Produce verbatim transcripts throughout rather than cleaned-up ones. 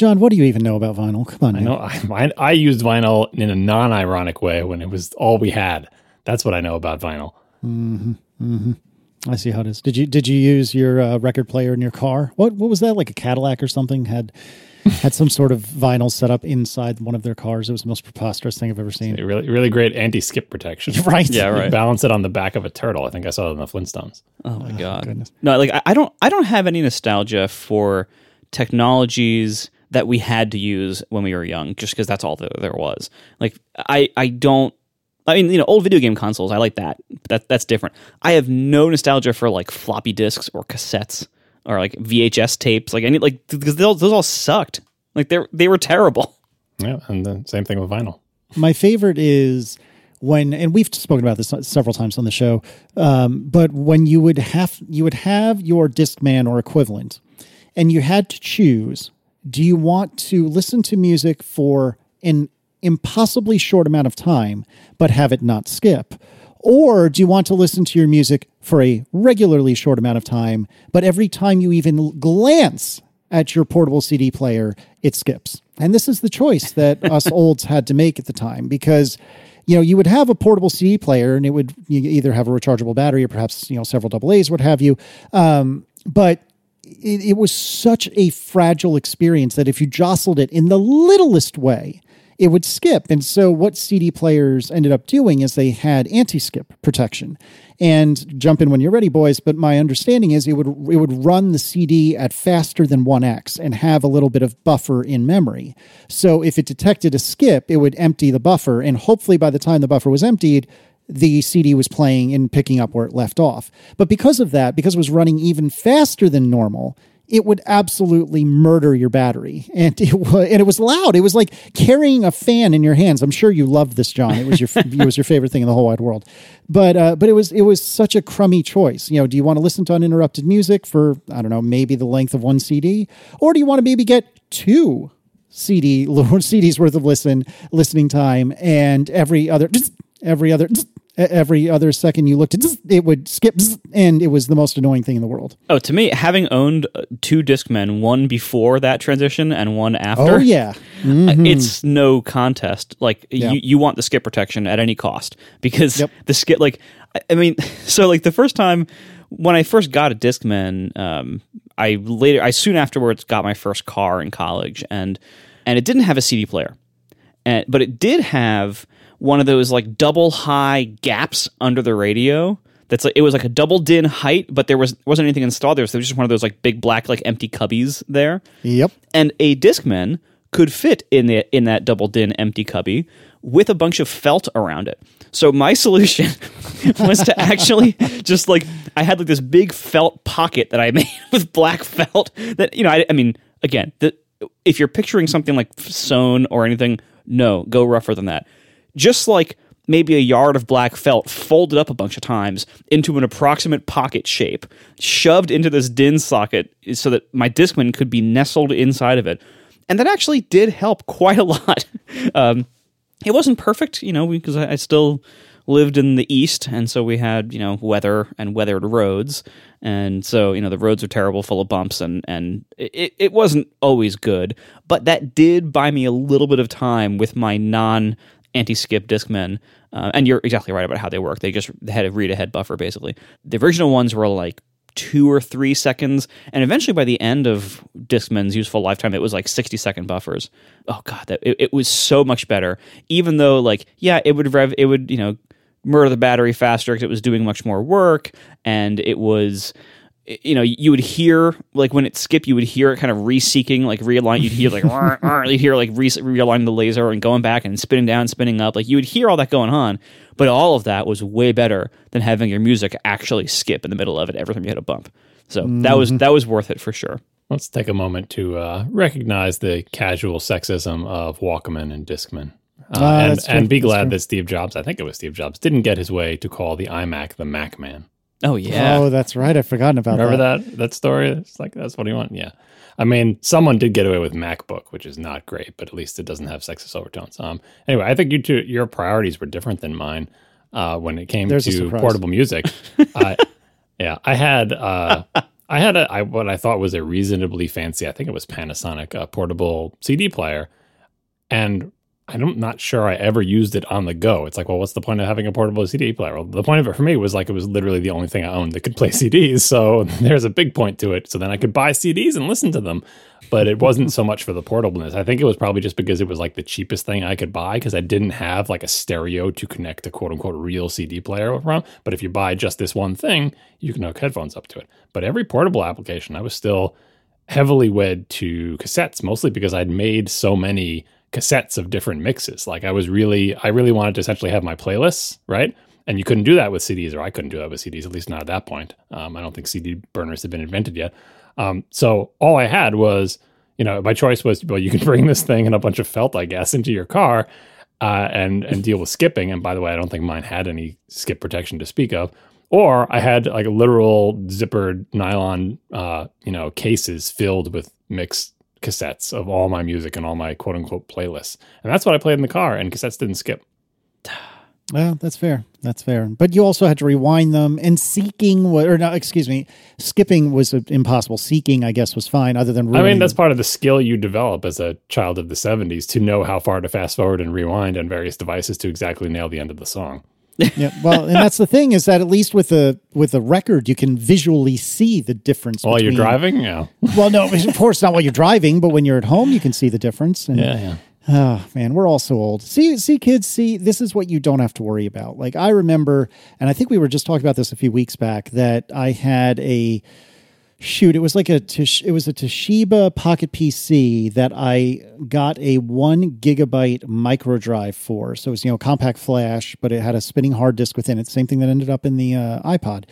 John, what do you even know about vinyl? Come on. I know. I, I used vinyl in a non-ironic way when it was all we had. That's what I know about vinyl. Mm-hmm. Mm-hmm. I see how it is. Did you did you use your uh, record player in your car? What what was that, like a Cadillac or something? Had had some sort of vinyl set up inside one of their cars. It was the most preposterous thing I've ever seen. Really, really great anti-skip protection. Right. Yeah, right. You balance it on the back of a turtle. I think I saw it on the Flintstones. Oh my oh, god. Goodness. No, like I, I don't I don't have any nostalgia for technologies that we had to use when we were young, just because that's all there, there was. Like I I don't I mean, you know, old video game consoles, I like that. That that's different. I have no nostalgia for like floppy disks or cassettes or like V H S tapes, like any like because those, those all sucked. Like they they were terrible. Yeah, and the same thing with vinyl. My favorite is when, and we've spoken about this several times on the show, um, but when you would have you would have your Discman or equivalent, and you had to choose: do you want to listen to music for an impossibly short amount of time, but have it not skip? Or do you want to listen to your music for a regularly short amount of time, but every time you even glance at your portable C D player, it skips? And this is the choice that us olds had to make at the time, because, you know, you would have a portable C D player and it would you either have a rechargeable battery or perhaps, you know, several double A's, what have you. Um, but it, it was such a fragile experience that if you jostled it in the littlest way, it would skip. And so what C D players ended up doing is they had anti-skip protection. And jump in when you're ready, boys, but my understanding is it would it would run the C D at faster than one x and have a little bit of buffer in memory. So if it detected a skip, it would empty the buffer, and hopefully by the time the buffer was emptied, the C D was playing and picking up where it left off. But because of that, because it was running even faster than normal, it would absolutely murder your battery. And it was, and it was loud. It was like carrying a fan in your hands. I'm sure you loved this, John. It was your, it was your favorite thing in the whole wide world. But, uh, but it was, it was such a crummy choice. You know, do you want to listen to uninterrupted music for, I don't know, maybe the length of one C D, or do you want to maybe get two C D C Ds worth of listen listening time, and every other, every other, every other second you looked, it would skip, and it was the most annoying thing in the world. Oh, to me, having owned two Discmen, one before that transition and one after, oh, yeah. Mm-hmm. It's no contest. Like, yeah. you, you want the skip protection at any cost, because yep. the skip, like, I mean, so, like, the first time, when I first got a Discman, um, I later, I soon afterwards got my first car in college, and and it didn't have a C D player, and but it did have one of those like double high gaps under the radio. That's like, it was like a double din height, but there was wasn't anything installed there. So it was just one of those like big black like empty cubbies there. Yep. And a Discman could fit in the in that double din empty cubby with a bunch of felt around it. So my solution was to actually just like I had like this big felt pocket that I made with black felt. That you know I, I mean again the, if you're picturing something like sewn or anything, no, go rougher than that. Just like maybe a yard of black felt folded up a bunch of times into an approximate pocket shape, shoved into this DIN socket so that my Discman could be nestled inside of it. And that actually did help quite a lot. Um, it wasn't perfect, you know, because I, I still lived in the East, and so we had, you know, weather and weathered roads. And so, you know, the roads are terrible, full of bumps, and, and it, it wasn't always good. But that did buy me a little bit of time with my non- anti-skip Discmen, uh, and you're exactly right about how they work. They just had a read-ahead buffer, basically. The original ones were like two or three seconds, and eventually by the end of Discman's useful lifetime, it was like sixty-second buffers. Oh god, that it, it was so much better. Even though, like, yeah, it would rev, it would you know murder the battery faster because it was doing much more work, and it was. You know, you would hear, like, when it skipped, you would hear it kind of reseeking, like, realign. You'd hear, like, rrr, rrr, you'd hear, like, re- realigning the laser and going back and spinning down, spinning up. Like, you would hear all that going on, but all of that was way better than having your music actually skip in the middle of it every time you hit a bump. So mm-hmm. that was that was worth it for sure. Let's take a moment to uh, recognize the casual sexism of Walkman and Discman. Uh, uh, and, and be glad that Steve Jobs, I think it was Steve Jobs, didn't get his way to call the iMac the Mac Man. Oh, yeah. Oh, that's right. I've forgotten about Remember that. Remember that that story? It's like, that's what he wanted. Yeah. I mean, someone did get away with MacBook, which is not great, but at least it doesn't have sexist overtones. Um. Anyway, I think you two, your priorities were different than mine uh, when it came There's to portable music. uh, yeah. I had, uh, I had a I, what I thought was a reasonably fancy, I think it was Panasonic, a portable C D player, and I'm not sure I ever used it on the go. It's like, well, what's the point of having a portable C D player? Well, the point of it for me was like it was literally the only thing I owned that could play C Ds, so there's a big point to it. So then I could buy C Ds and listen to them, but it wasn't so much for the portableness. I think it was probably just because it was like the cheapest thing I could buy because I didn't have like a stereo to connect a quote-unquote real C D player from. But if you buy just this one thing, you can hook headphones up to it. But every portable application, I was still heavily wed to cassettes, mostly because I'd made so many cassettes of different mixes. Like I was really, I really wanted to essentially have my playlists, right? And you couldn't do that with C Ds, or I couldn't do that with C Ds, at least not at that point. Um, I don't think C D burners had been invented yet. Um, so all I had was, you know, my choice was, well, you can bring this thing and a bunch of felt, I guess, into your car uh, and and deal with skipping. And by the way, I don't think mine had any skip protection to speak of. Or I had like a literal zippered nylon, uh, you know, cases filled with mixed cassettes of all my music and all my quote unquote playlists. And that's what I played in the car, and cassettes didn't skip. Well, that's fair. That's fair. But you also had to rewind them, and seeking was, or no, excuse me, skipping was impossible. Seeking, I guess, was fine other than ruining. I mean, that's part of the skill you develop as a child of the seventies to know how far to fast forward and rewind on various devices to exactly nail the end of the song. Yeah, well, and that's the thing is that at least with a with a record, you can visually see the difference. While between, you're driving? Yeah. Well, no, of course not while you're driving, but when you're at home, you can see the difference. And, yeah, yeah. Oh, man, we're all so old. See, see, kids, see, this is what you don't have to worry about. Like, I remember, and I think we were just talking about this a few weeks back, that I had a, shoot, it was like a, it was a Toshiba Pocket P C that I got a one gigabyte micro drive for. So it was, you know, compact flash, but it had a spinning hard disk within it. Same thing that ended up in the uh, iPod.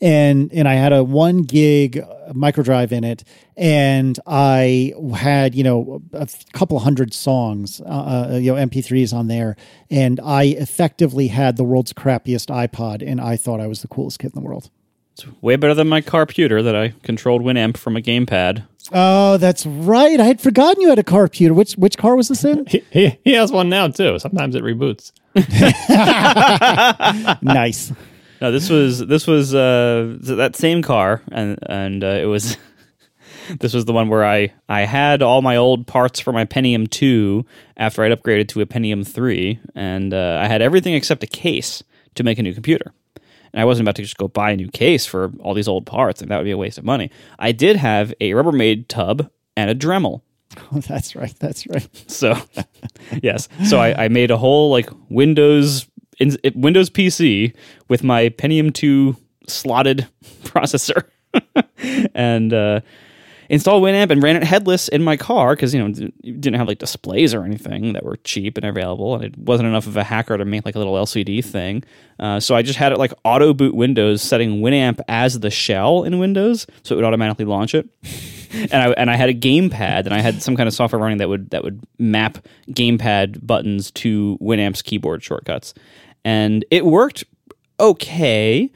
And and I had a one gig micro drive in it, and I had, you know, a couple hundred songs, uh, you know, M P threes on there. And I effectively had the world's crappiest iPod, and I thought I was the coolest kid in the world. It's way better than my carputer that I controlled Winamp from a gamepad. Oh, that's right. I had forgotten you had a carputer. Which which car was this in? he, he, he has one now, too. Sometimes it reboots. Nice. No, this was this was uh, that same car, and and uh, it was this was the one where I, I had all my old parts for my Pentium two after I'd upgraded to a Pentium three, and uh, I had everything except a case to make a new computer. And I wasn't about to just go buy a new case for all these old parts, and that would be a waste of money. I did have a Rubbermaid tub and a Dremel. Oh, that's right. That's right. So, yes. So I, I made a whole like Windows in, Windows P C with my Pentium two slotted processor, and uh, installed Winamp and ran it headless in my car because, you know, it didn't have like displays or anything that were cheap and available, and it wasn't enough of a hacker to make like a little L C D thing. Uh, so I just had it like auto boot Windows, setting Winamp as the shell in Windows, so it would automatically launch it. and I and I had a gamepad, and I had some kind of software running that would that would map gamepad buttons to Winamp's keyboard shortcuts, and it worked okay.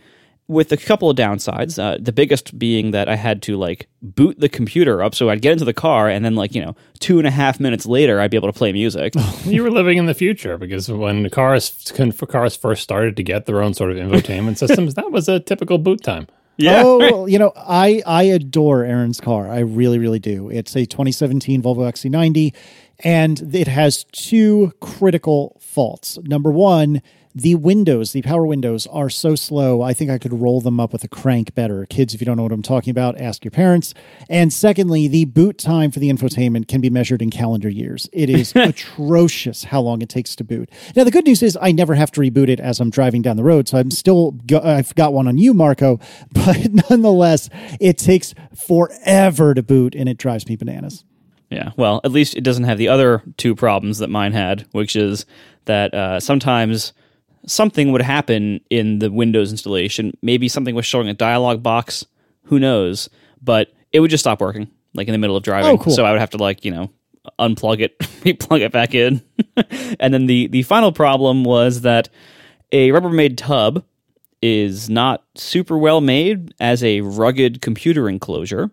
With a couple of downsides, uh, the biggest being that I had to like boot the computer up, so I'd get into the car, and then like, you know, two and a half minutes later, I'd be able to play music. You were living in the future, because when cars cars first started to get their own sort of infotainment systems, that was a typical boot time. Yeah. Oh, well, you know, I I adore Aaron's car. I really, really do. It's a twenty seventeen Volvo X C ninety, and it has two critical faults. Number one, the windows, the power windows are so slow, I think I could roll them up with a crank better. Kids, if you don't know what I'm talking about, ask your parents. And secondly, the boot time for the infotainment can be measured in calendar years. It is atrocious how long it takes to boot. Now, the good news is I never have to reboot it as I'm driving down the road, so I'm still, go- I've got one on you, Marco, but nonetheless, it takes forever to boot, and it drives me bananas. Yeah, well, at least it doesn't have the other two problems that mine had, which is that uh, sometimes something would happen in the Windows installation. Maybe something was showing a dialog box. Who knows? But it would just stop working, like in the middle of driving. Oh, cool. So I would have to, like, you know, unplug it, replug it back in. And then the, the final problem was that a Rubbermaid tub is not super well made as a rugged computer enclosure.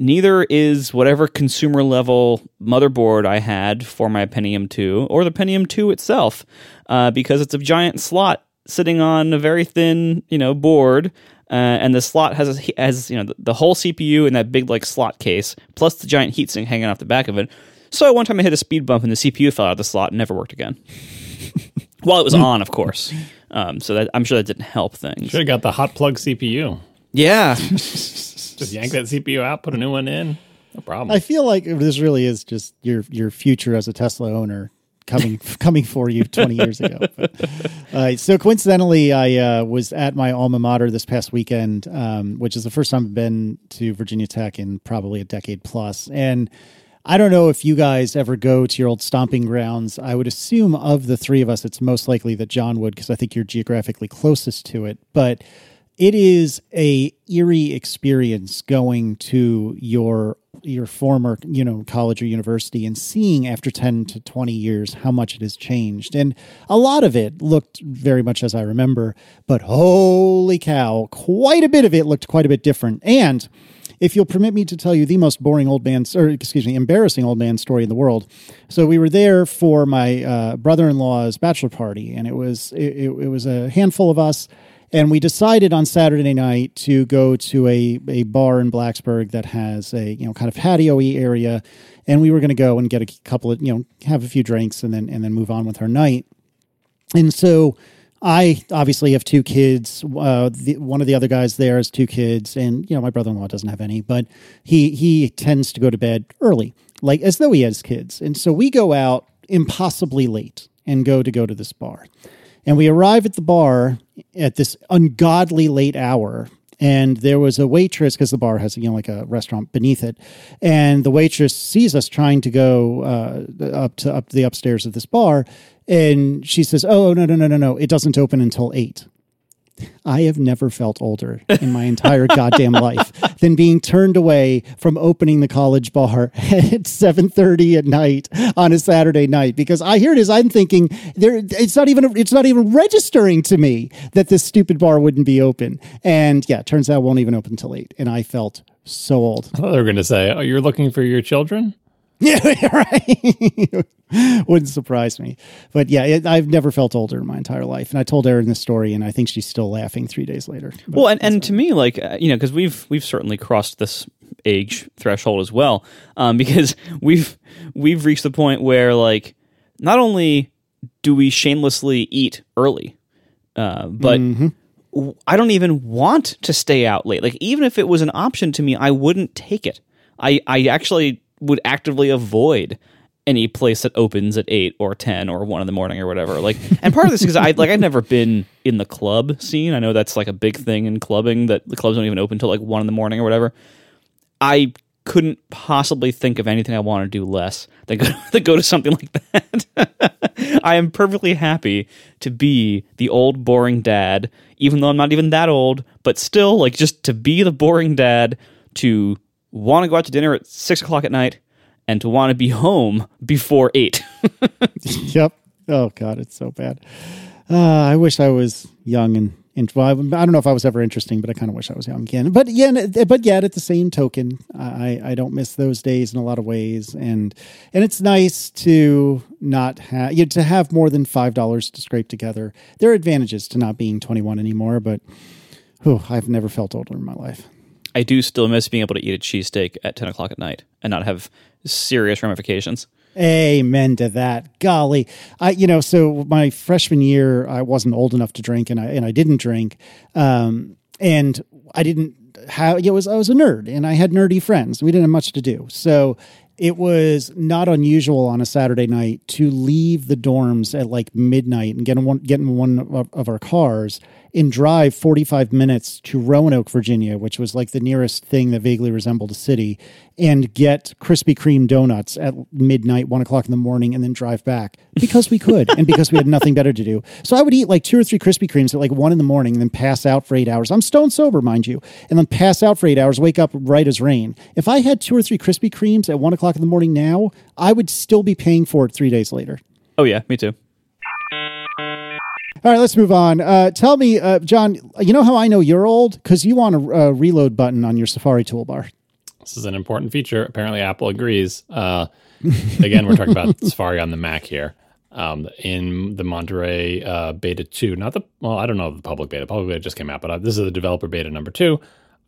Neither is whatever consumer level motherboard I had for my Pentium two or the Pentium two itself, uh, because it's a giant slot sitting on a very thin, you know, board, uh, and the slot has a, has you know the, the whole C P U in that big like slot case, plus the giant heatsink hanging off the back of it. So one time I hit a speed bump and the C P U fell out of the slot and never worked again. While it was on, of course. Um, so that, I'm sure that didn't help things. Should have got the hot plug C P U. Yeah. Just yank that C P U out, put a new one in. No problem. I feel like this really is just your your future as a Tesla owner coming coming for you twenty years ago. But, uh, so coincidentally, I uh, was at my alma mater this past weekend, um, which is the first time I've been to Virginia Tech in probably a decade plus. And I don't know if you guys ever go to your old stomping grounds. I would assume of the three of us, it's most likely that John would, because I think you're geographically closest to it. But it is a eerie experience going to your your former, you know, college or university and seeing after ten to twenty years how much it has changed. And a lot of it looked very much as I remember, but holy cow, quite a bit of it looked quite a bit different. And if you'll permit me to tell you the most boring old man, or excuse me, embarrassing old man story in the world. So we were there for my uh, brother-in-law's bachelor party, and it was it, it was a handful of us, and we decided on Saturday night to go to a a bar in Blacksburg that has a you know kind of patio-y area, and we were going to go and get a couple of you know have a few drinks and then and then move on with our night, and so. I obviously have two kids. Uh, the, one of the other guys there has two kids, and you know my brother-in-law doesn't have any, but he he tends to go to bed early, like as though he has kids. And so we go out impossibly late and go to go to this bar, and we arrive at the bar at this ungodly late hour. And there was a waitress, because the bar has, you know, like a restaurant beneath it. And the waitress sees us trying to go uh, up to up the upstairs of this bar. And she says, oh, no, no, no, no, no. It doesn't open until eight. I have never felt older in my entire goddamn life than being turned away from opening the college bar at seven thirty at night on a Saturday night, because I here it is. I'm thinking there, it's not even, it's not even registering to me that this stupid bar wouldn't be open. And yeah, it turns out it won't even open till eight. And I felt so old. I thought they were going to say, oh, you're looking for your children? Yeah, right. Wouldn't surprise me. But yeah, it, I've never felt older in my entire life. And I told Erin this story, and I think she's still laughing three days later. Well, and, and to me, like, uh, you know, because we've we've certainly crossed this age threshold as well, um, because we've we've reached the point where, like, not only do we shamelessly eat early, uh, but mm-hmm. w- I don't even want to stay out late. Like, even if it was an option to me, I wouldn't take it. I, I actually... would actively avoid any place that opens at eight or ten or one in the morning or whatever. Like, and part of this is because I like I've never been in the club scene. I know that's like a big thing in clubbing, that the clubs don't even open until like one in the morning or whatever. I couldn't possibly think of anything I want to do less than go, than go to something like that. I am perfectly happy to be the old boring dad, even though I'm not even that old, but still, like, just to be the boring dad, to want to go out to dinner at six o'clock at night, and to want to be home before eight. Yep. Oh God, it's so bad. Uh, I wish I was young and, and well, I don't know if I was ever interesting, but I kind of wish I was young again. But yeah, but yet at the same token, I, I don't miss those days in a lot of ways, and and it's nice to not have you know, to have more than five dollars to scrape together. There are advantages to not being twenty-one anymore, but whew, I've never felt older in my life. I do still miss being able to eat a cheesesteak at ten o'clock at night and not have serious ramifications. Amen to that. Golly. I, you know, so my freshman year, I wasn't old enough to drink, and I, and I didn't drink. Um, and I didn't have, it was, I was a nerd, and I had nerdy friends. We didn't have much to do. So it was not unusual on a Saturday night to leave the dorms at like midnight and get in one, get in one of our cars and drive forty-five minutes to Roanoke, Virginia, which was like the nearest thing that vaguely resembled a city, and get Krispy Kreme donuts at midnight, one o'clock in the morning, and then drive back because we could and because we had nothing better to do. So I would eat like two or three Krispy Kremes at like one in the morning and then pass out for eight hours. I'm stone sober, mind you, and then pass out for eight hours, wake up right as rain. If I had two or three Krispy Kremes at one o'clock in the morning now, I would still be paying for it three days later. Oh, yeah, me too. All right, let's move on. Uh, tell me, uh, John, you know how I know you're old? Because you want a uh, reload button on your Safari toolbar. This is an important feature. Apparently, Apple agrees. Uh, again, we're talking about Safari on the Mac here. um, in the Monterey uh, beta two. Not the, well, I don't know the public beta. Public beta just came out, but I, this is the developer beta number two.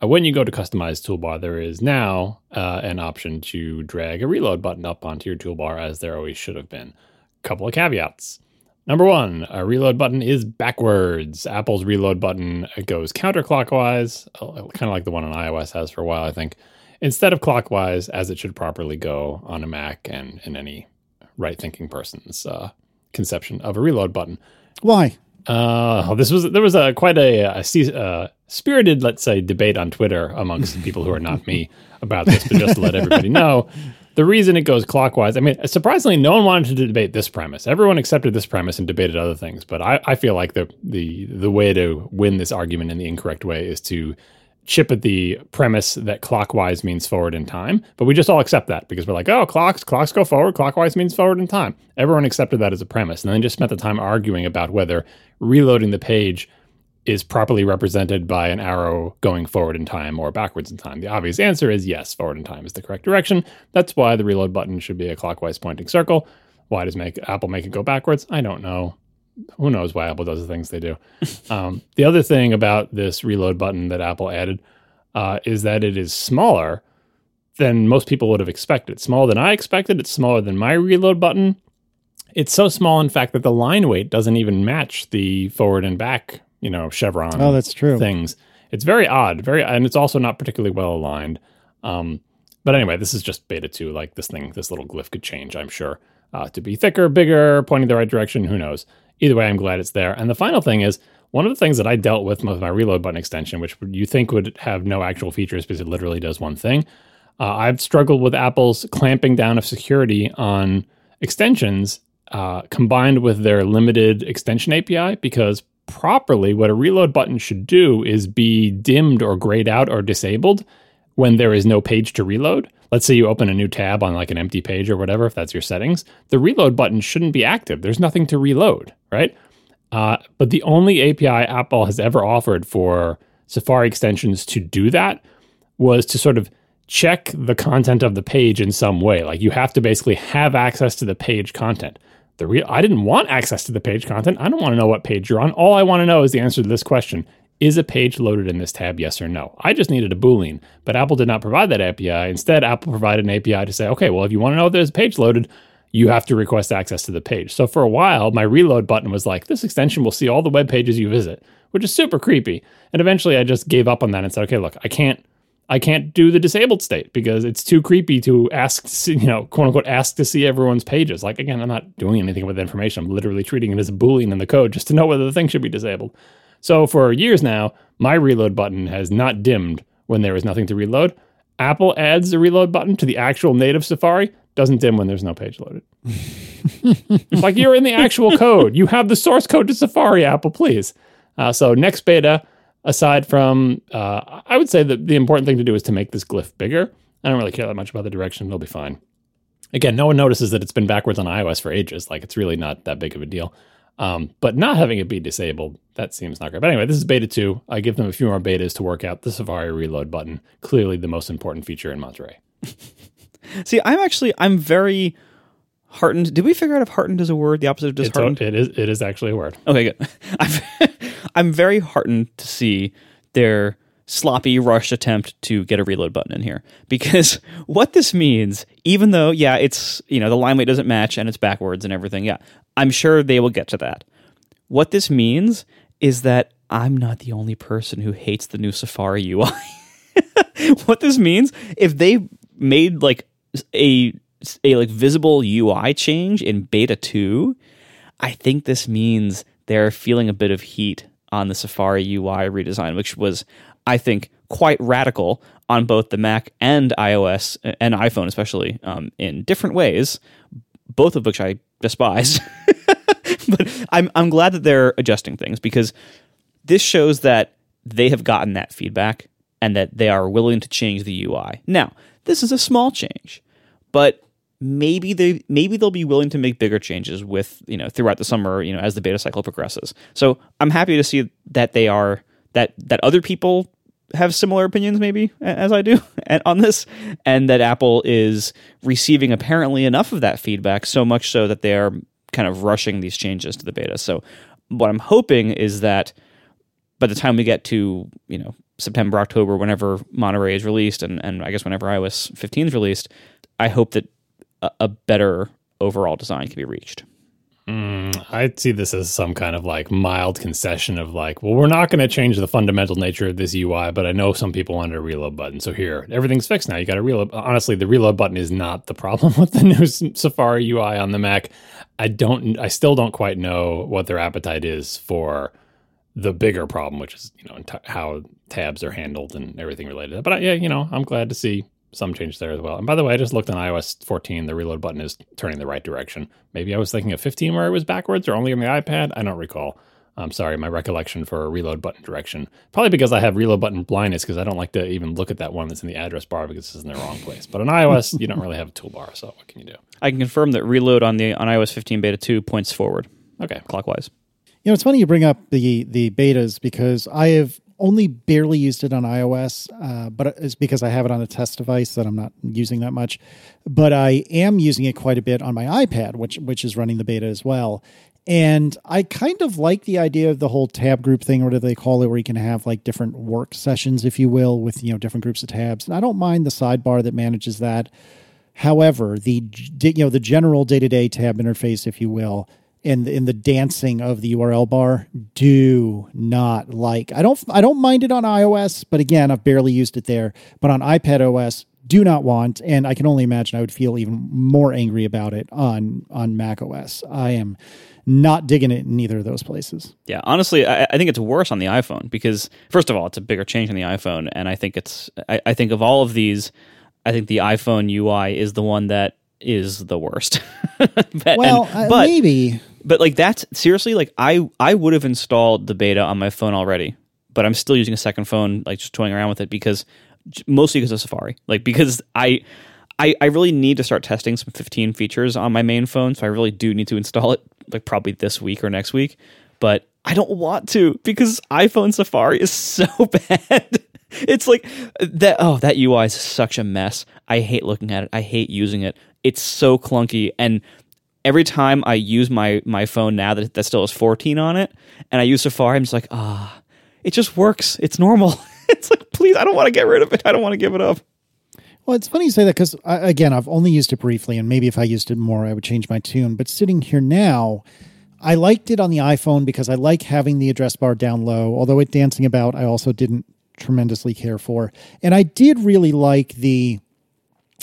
Uh, when you go to customize toolbar, there is now uh, an option to drag a reload button up onto your toolbar, as there always should have been. Couple of caveats. Number one, a reload button is backwards. Apple's reload button goes counterclockwise, kind of like the one on iOS has for a while, I think, instead of clockwise, as it should properly go on a Mac and in any right-thinking person's uh, conception of a reload button. Why? Uh, this was there was a quite a, a, a spirited, let's say, debate on Twitter amongst people who are not me about this, but just to let everybody know. The reason it goes clockwise, I mean, surprisingly, no one wanted to debate this premise. Everyone accepted this premise and debated other things. But I, I feel like the, the the way to win this argument in the incorrect way is to chip at the premise that clockwise means forward in time. But we just all accept that because we're like, oh, clocks, clocks go forward. Clockwise means forward in time. Everyone accepted that as a premise. And then just spent the time arguing about whether reloading the page is properly represented by an arrow going forward in time or backwards in time. The obvious answer is yes, forward in time is the correct direction. That's why the reload button should be a clockwise pointing circle. Why does make Apple make it go backwards? I don't know. Who knows why Apple does the things they do. Um, the other thing about this reload button that Apple added uh, is that it is smaller than most people would have expected. Smaller than I expected. It's smaller than my reload button. It's so small, in fact, that the line weight doesn't even match the forward and back, you know, chevron oh, that's true. things. It's very odd, very, and it's also not particularly well aligned. Um, but anyway, this is just beta two. Like this thing, this little glyph could change, I'm sure, uh, to be thicker, bigger, pointing the right direction. Who knows? Either way, I'm glad it's there. And the final thing is, one of the things that I dealt with with my reload button extension, which you think would have no actual features because it literally does one thing. Uh, I've struggled with Apple's clamping down of security on extensions uh, combined with their limited extension A P I, because properly, what a reload button should do is be dimmed or grayed out or disabled when there is no page to reload. Let's say you open a new tab on like an empty page or whatever, if that's your settings, the reload button shouldn't be active. There's nothing to reload, right? Uh, but the only A P I Apple has ever offered for Safari extensions to do that was to sort of check the content of the page in some way. Like you have to basically have access to the page content. The real, I didn't want access to the page content. I don't want to know what page you're on. All I want to know is the answer to this question. Is a page loaded in this tab, yes or no? I just needed a Boolean, but Apple did not provide that A P I. Instead, Apple provided an A P I to say, okay, well, if you want to know if there's a page loaded, you have to request access to the page. So for a while, my reload button was like, this extension will see all the web pages you visit, which is super creepy. And eventually I just gave up on that and said, okay, look, I can't I can't do the disabled state because it's too creepy to ask, to see, you know, quote unquote, ask to see everyone's pages. Like, again, I'm not doing anything with the information. I'm literally treating it as a Boolean in the code just to know whether the thing should be disabled. So for years now, my reload button has not dimmed when there is nothing to reload. Apple adds the reload button to the actual native Safari, doesn't dim when there's no page loaded. Like you're in the actual code. You have the source code to Safari, Apple, please. Uh, so next beta, aside from, uh, I would say that the important thing to do is to make this glyph bigger. I don't really care that much about the direction. It'll be fine. Again, no one notices that it's been backwards on iOS for ages. Like, it's really not that big of a deal. Um, but not having it be disabled, that seems not great. But anyway, this is beta two. I give them a few more betas to work out the Safari reload button. Clearly the most important feature in Monterey. See, I'm actually, I'm very heartened. Did we figure out if heartened is a word, the opposite of disheartened? It is, it is actually a word. Okay, good. I've I'm very heartened to see their sloppy, rushed attempt to get a reload button in here. Because what this means, even though, yeah, it's, you know, the line weight doesn't match and it's backwards and everything, yeah, I'm sure they will get to that. What this means is that I'm not the only person who hates the new Safari U I. What this means, if they made, like, a, a like visible U I change in beta two, I think this means they're feeling a bit of heat on the Safari U I redesign, which was, I think, quite radical on both the Mac and iOS and iPhone, especially um, in different ways, both of which I despise. But I'm I'm glad that they're adjusting things, because this shows that they have gotten that feedback and that they are willing to change the U I. Now, this is a small change, but maybe they maybe they'll be willing to make bigger changes with, you know, throughout the summer, you know, as the beta cycle progresses. So I'm happy to see that they are that that other people have similar opinions, maybe as I do, and on this, and that Apple is receiving apparently enough of that feedback, so much so that they are kind of rushing these changes to the beta. So what I'm hoping is that by the time we get to, you know, September, October, whenever Monterey is released, and, and I guess whenever iOS fifteen is released, I hope that a, a better overall design can be reached. Mm, I see this as some kind of like mild concession of like, well, we're not going to change the fundamental nature of this U I, but I know some people wanted a reload button. So here, everything's fixed now. You got a reload. Honestly, the reload button is not the problem with the new Safari U I on the Mac. I don't, I still don't quite know what their appetite is for the bigger problem, which is, you know, enti- how tabs are handled and everything related to that. But I, yeah, you know, I'm glad to see some change there as well. And by the way, I just looked on iOS fourteen. The reload button is turning the right direction. Maybe I was thinking of fifteen where it was backwards or only on the iPad. I don't recall. I'm sorry, my recollection for a reload button direction. Probably because I have reload button blindness because I don't like to even look at that one that's in the address bar because it's in the wrong place. But on iOS, you don't really have a toolbar, so what can you do? I can confirm that reload on the on iOS fifteen beta two points forward. Okay. Clockwise. You know, it's funny you bring up the the betas because I have only barely used it on iOS, uh, but it's because I have it on a test device that I'm not using that much. But I am using it quite a bit on my iPad, which which is running the beta as well. And I kind of like the idea of the whole tab group thing, or whatever they call it, where you can have like different work sessions, if you will, with, you know, different groups of tabs. And I don't mind the sidebar that manages that. However, the, you know, the general day-to-day tab interface, if you will, and in the dancing of the U R L bar, do not like. I don't I don't mind it on iOS, but again, I've barely used it there. But on iPadOS, do not want, and I can only imagine I would feel even more angry about it on, on macOS. I am not digging it in either of those places. Yeah, honestly, I, I think it's worse on the iPhone because, first of all, it's a bigger change on the iPhone, and I think it's I, I think of all of these, I think the iPhone U I is the one that is the worst. but, well, and, uh, but, maybe... But like that's seriously like I, I would have installed the beta on my phone already, but I'm still using a second phone, like just toying around with it because mostly because of Safari, like because I, I I really need to start testing some fifteen features on my main phone, so I really do need to install it like probably this week or next week, but I don't want to because iPhone Safari is so bad. It's like that. Oh, that U I is such a mess. I hate looking at it. I hate using it. It's so clunky and. Every time I use my, my phone now that, that still has fourteen on it, and I use Safari, I'm just like, ah, oh, it just works. It's normal. It's like, please, I don't want to get rid of it. I don't want to give it up. Well, it's funny you say that because, again, I've only used it briefly, and maybe if I used it more, I would change my tune. But sitting here now, I liked it on the iPhone because I like having the address bar down low, although it dancing about, I also didn't tremendously care for. And I did really like the...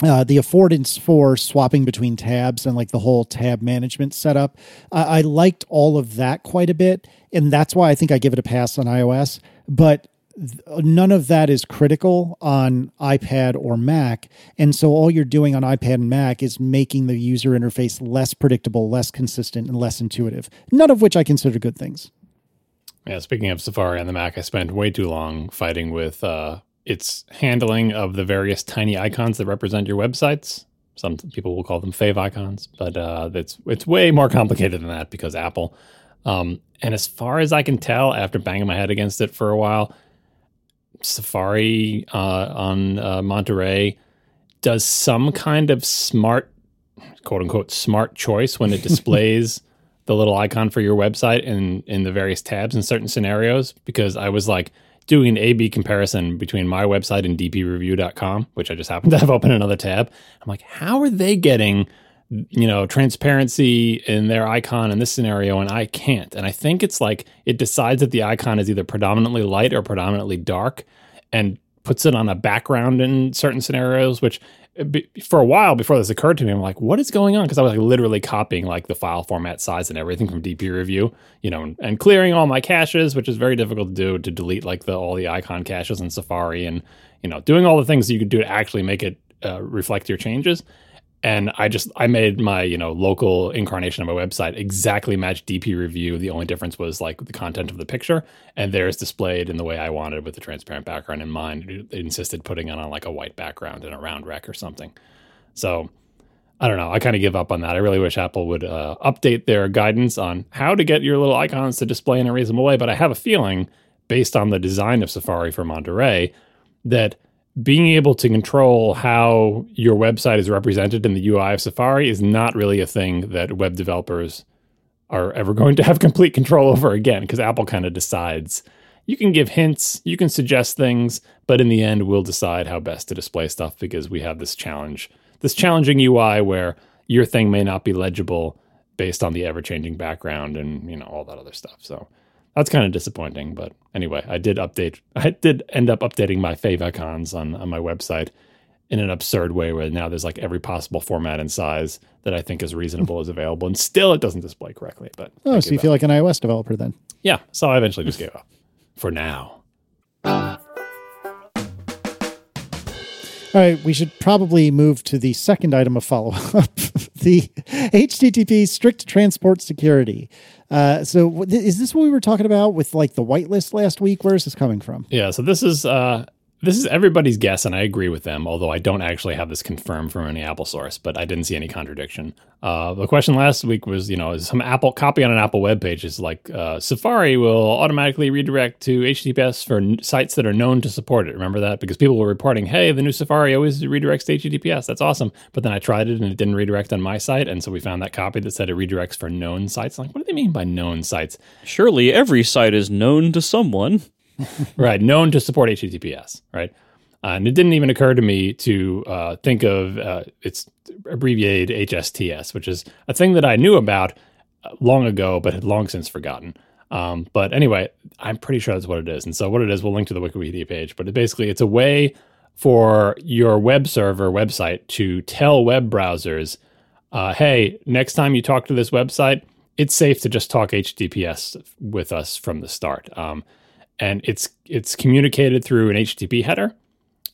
Uh, the affordance for swapping between tabs and like the whole tab management setup. Uh, I liked all of that quite a bit. And that's why I think I give it a pass on iOS, but th- none of that is critical on iPad or Mac. And so all you're doing on iPad and Mac is making the user interface less predictable, less consistent, and less intuitive, none of which I consider good things. Yeah. Speaking of Safari on the Mac, I spent way too long fighting with, uh, its handling of the various tiny icons that represent your websites. Some people will call them fave icons, but uh, it's, it's way more complicated than that because Apple. Um, and as far as I can tell, after banging my head against it for a while, Safari uh, on uh, Monterey does some kind of smart, quote unquote, smart choice when it displays the little icon for your website in, in the various tabs in certain scenarios, because I was like, doing an A B comparison between my website and d p review dot com, which I just happened to have open another tab. I'm like, how are they getting, you know, transparency in their icon in this scenario and I can't? And I think it's like it decides that the icon is either predominantly light or predominantly dark and puts it on a background in certain scenarios, which for a while before this occurred to me, I'm like, what is going on? Because I was like literally copying like the file format size and everything from D P Review, you know, and, and clearing all my caches, which is very difficult to do, to delete like the all the icon caches in Safari and, you know, doing all the things that you could do to actually make it uh, reflect your changes. And I just, I made my, you know, local incarnation of my website exactly match D P Review. The only difference was like the content of the picture, and there's displayed in the way I wanted with a transparent background in mind. It insisted putting it on like a white background and a round rec or something. So I don't know. I kind of give up on that. I really wish Apple would uh, update their guidance on how to get your little icons to display in a reasonable way. But I have a feeling based on the design of Safari for Monterey that being able to control how your website is represented in the U I of Safari is not really a thing that web developers are ever going to have complete control over again, because Apple kind of decides. You can give hints, you can suggest things, but in the end, we'll decide how best to display stuff because we have this challenge, this challenging U I where your thing may not be legible based on the ever-changing background and, you know, all that other stuff. So that's kind of disappointing. But anyway, I did update. I did end up updating my fave icons on, on my website in an absurd way where now there's like every possible format and size that I think is reasonable is available. And still it doesn't display correctly. But oh, so you feel like an iOS developer then? Yeah. So I eventually just gave up. For now. All right, we should probably move to the second item of follow-up, the H T T P Strict Transport Security. Uh, so is this what we were talking about with like the whitelist last week? Where is this coming from? Yeah, so this is uh, this is everybody's guess, and I agree with them, although I don't actually have this confirmed from any Apple source, but I didn't see any contradiction. Uh, the question last week was, you know, is some Apple copy on an Apple web page is like uh, Safari will automatically redirect to H T T P S for n- sites that are known to support it. Remember that? Because people were reporting, hey, the new Safari always redirects to H T T P S. That's awesome. But then I tried it and it didn't redirect on my site. And so we found that copy that said it redirects for known sites. I'm like, what do they mean by known sites? Surely every site is known to someone. Right. Known to support H T T P S. Right. Uh, and it didn't even occur to me to uh, think of uh, its abbreviated H S T S, which is a thing that I knew about long ago, but had long since forgotten. Um, but anyway, I'm pretty sure that's what it is. And so what it is, we'll link to the Wikipedia page. But it basically, it's a way for your web server website to tell web browsers, uh, hey, next time you talk to this website, it's safe to just talk H T T P S with us from the start. Um, and it's it's communicated through an H T T P header.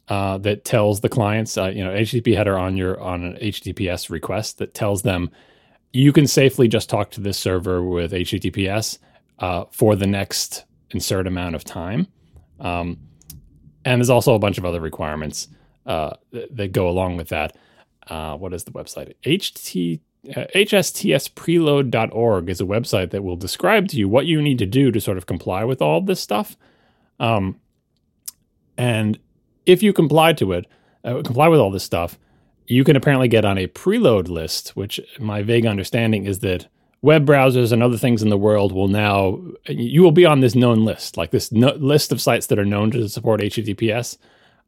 Uh, that tells the clients, uh, you know, H T T P header on your on an H T T P S request that tells them you can safely just talk to this server with H T T P S uh, for the next insert amount of time. Um, and there's also a bunch of other requirements uh, that, that go along with that. Uh, what is the website? H S T S preload dot org is a website that will describe to you what you need to do to sort of comply with all this stuff. Um, and If you comply to it, uh, comply with all this stuff, you can apparently get on a preload list, which my vague understanding is that web browsers and other things in the world will now, you will be on this known list, like this no- list of sites that are known to support H T T P S.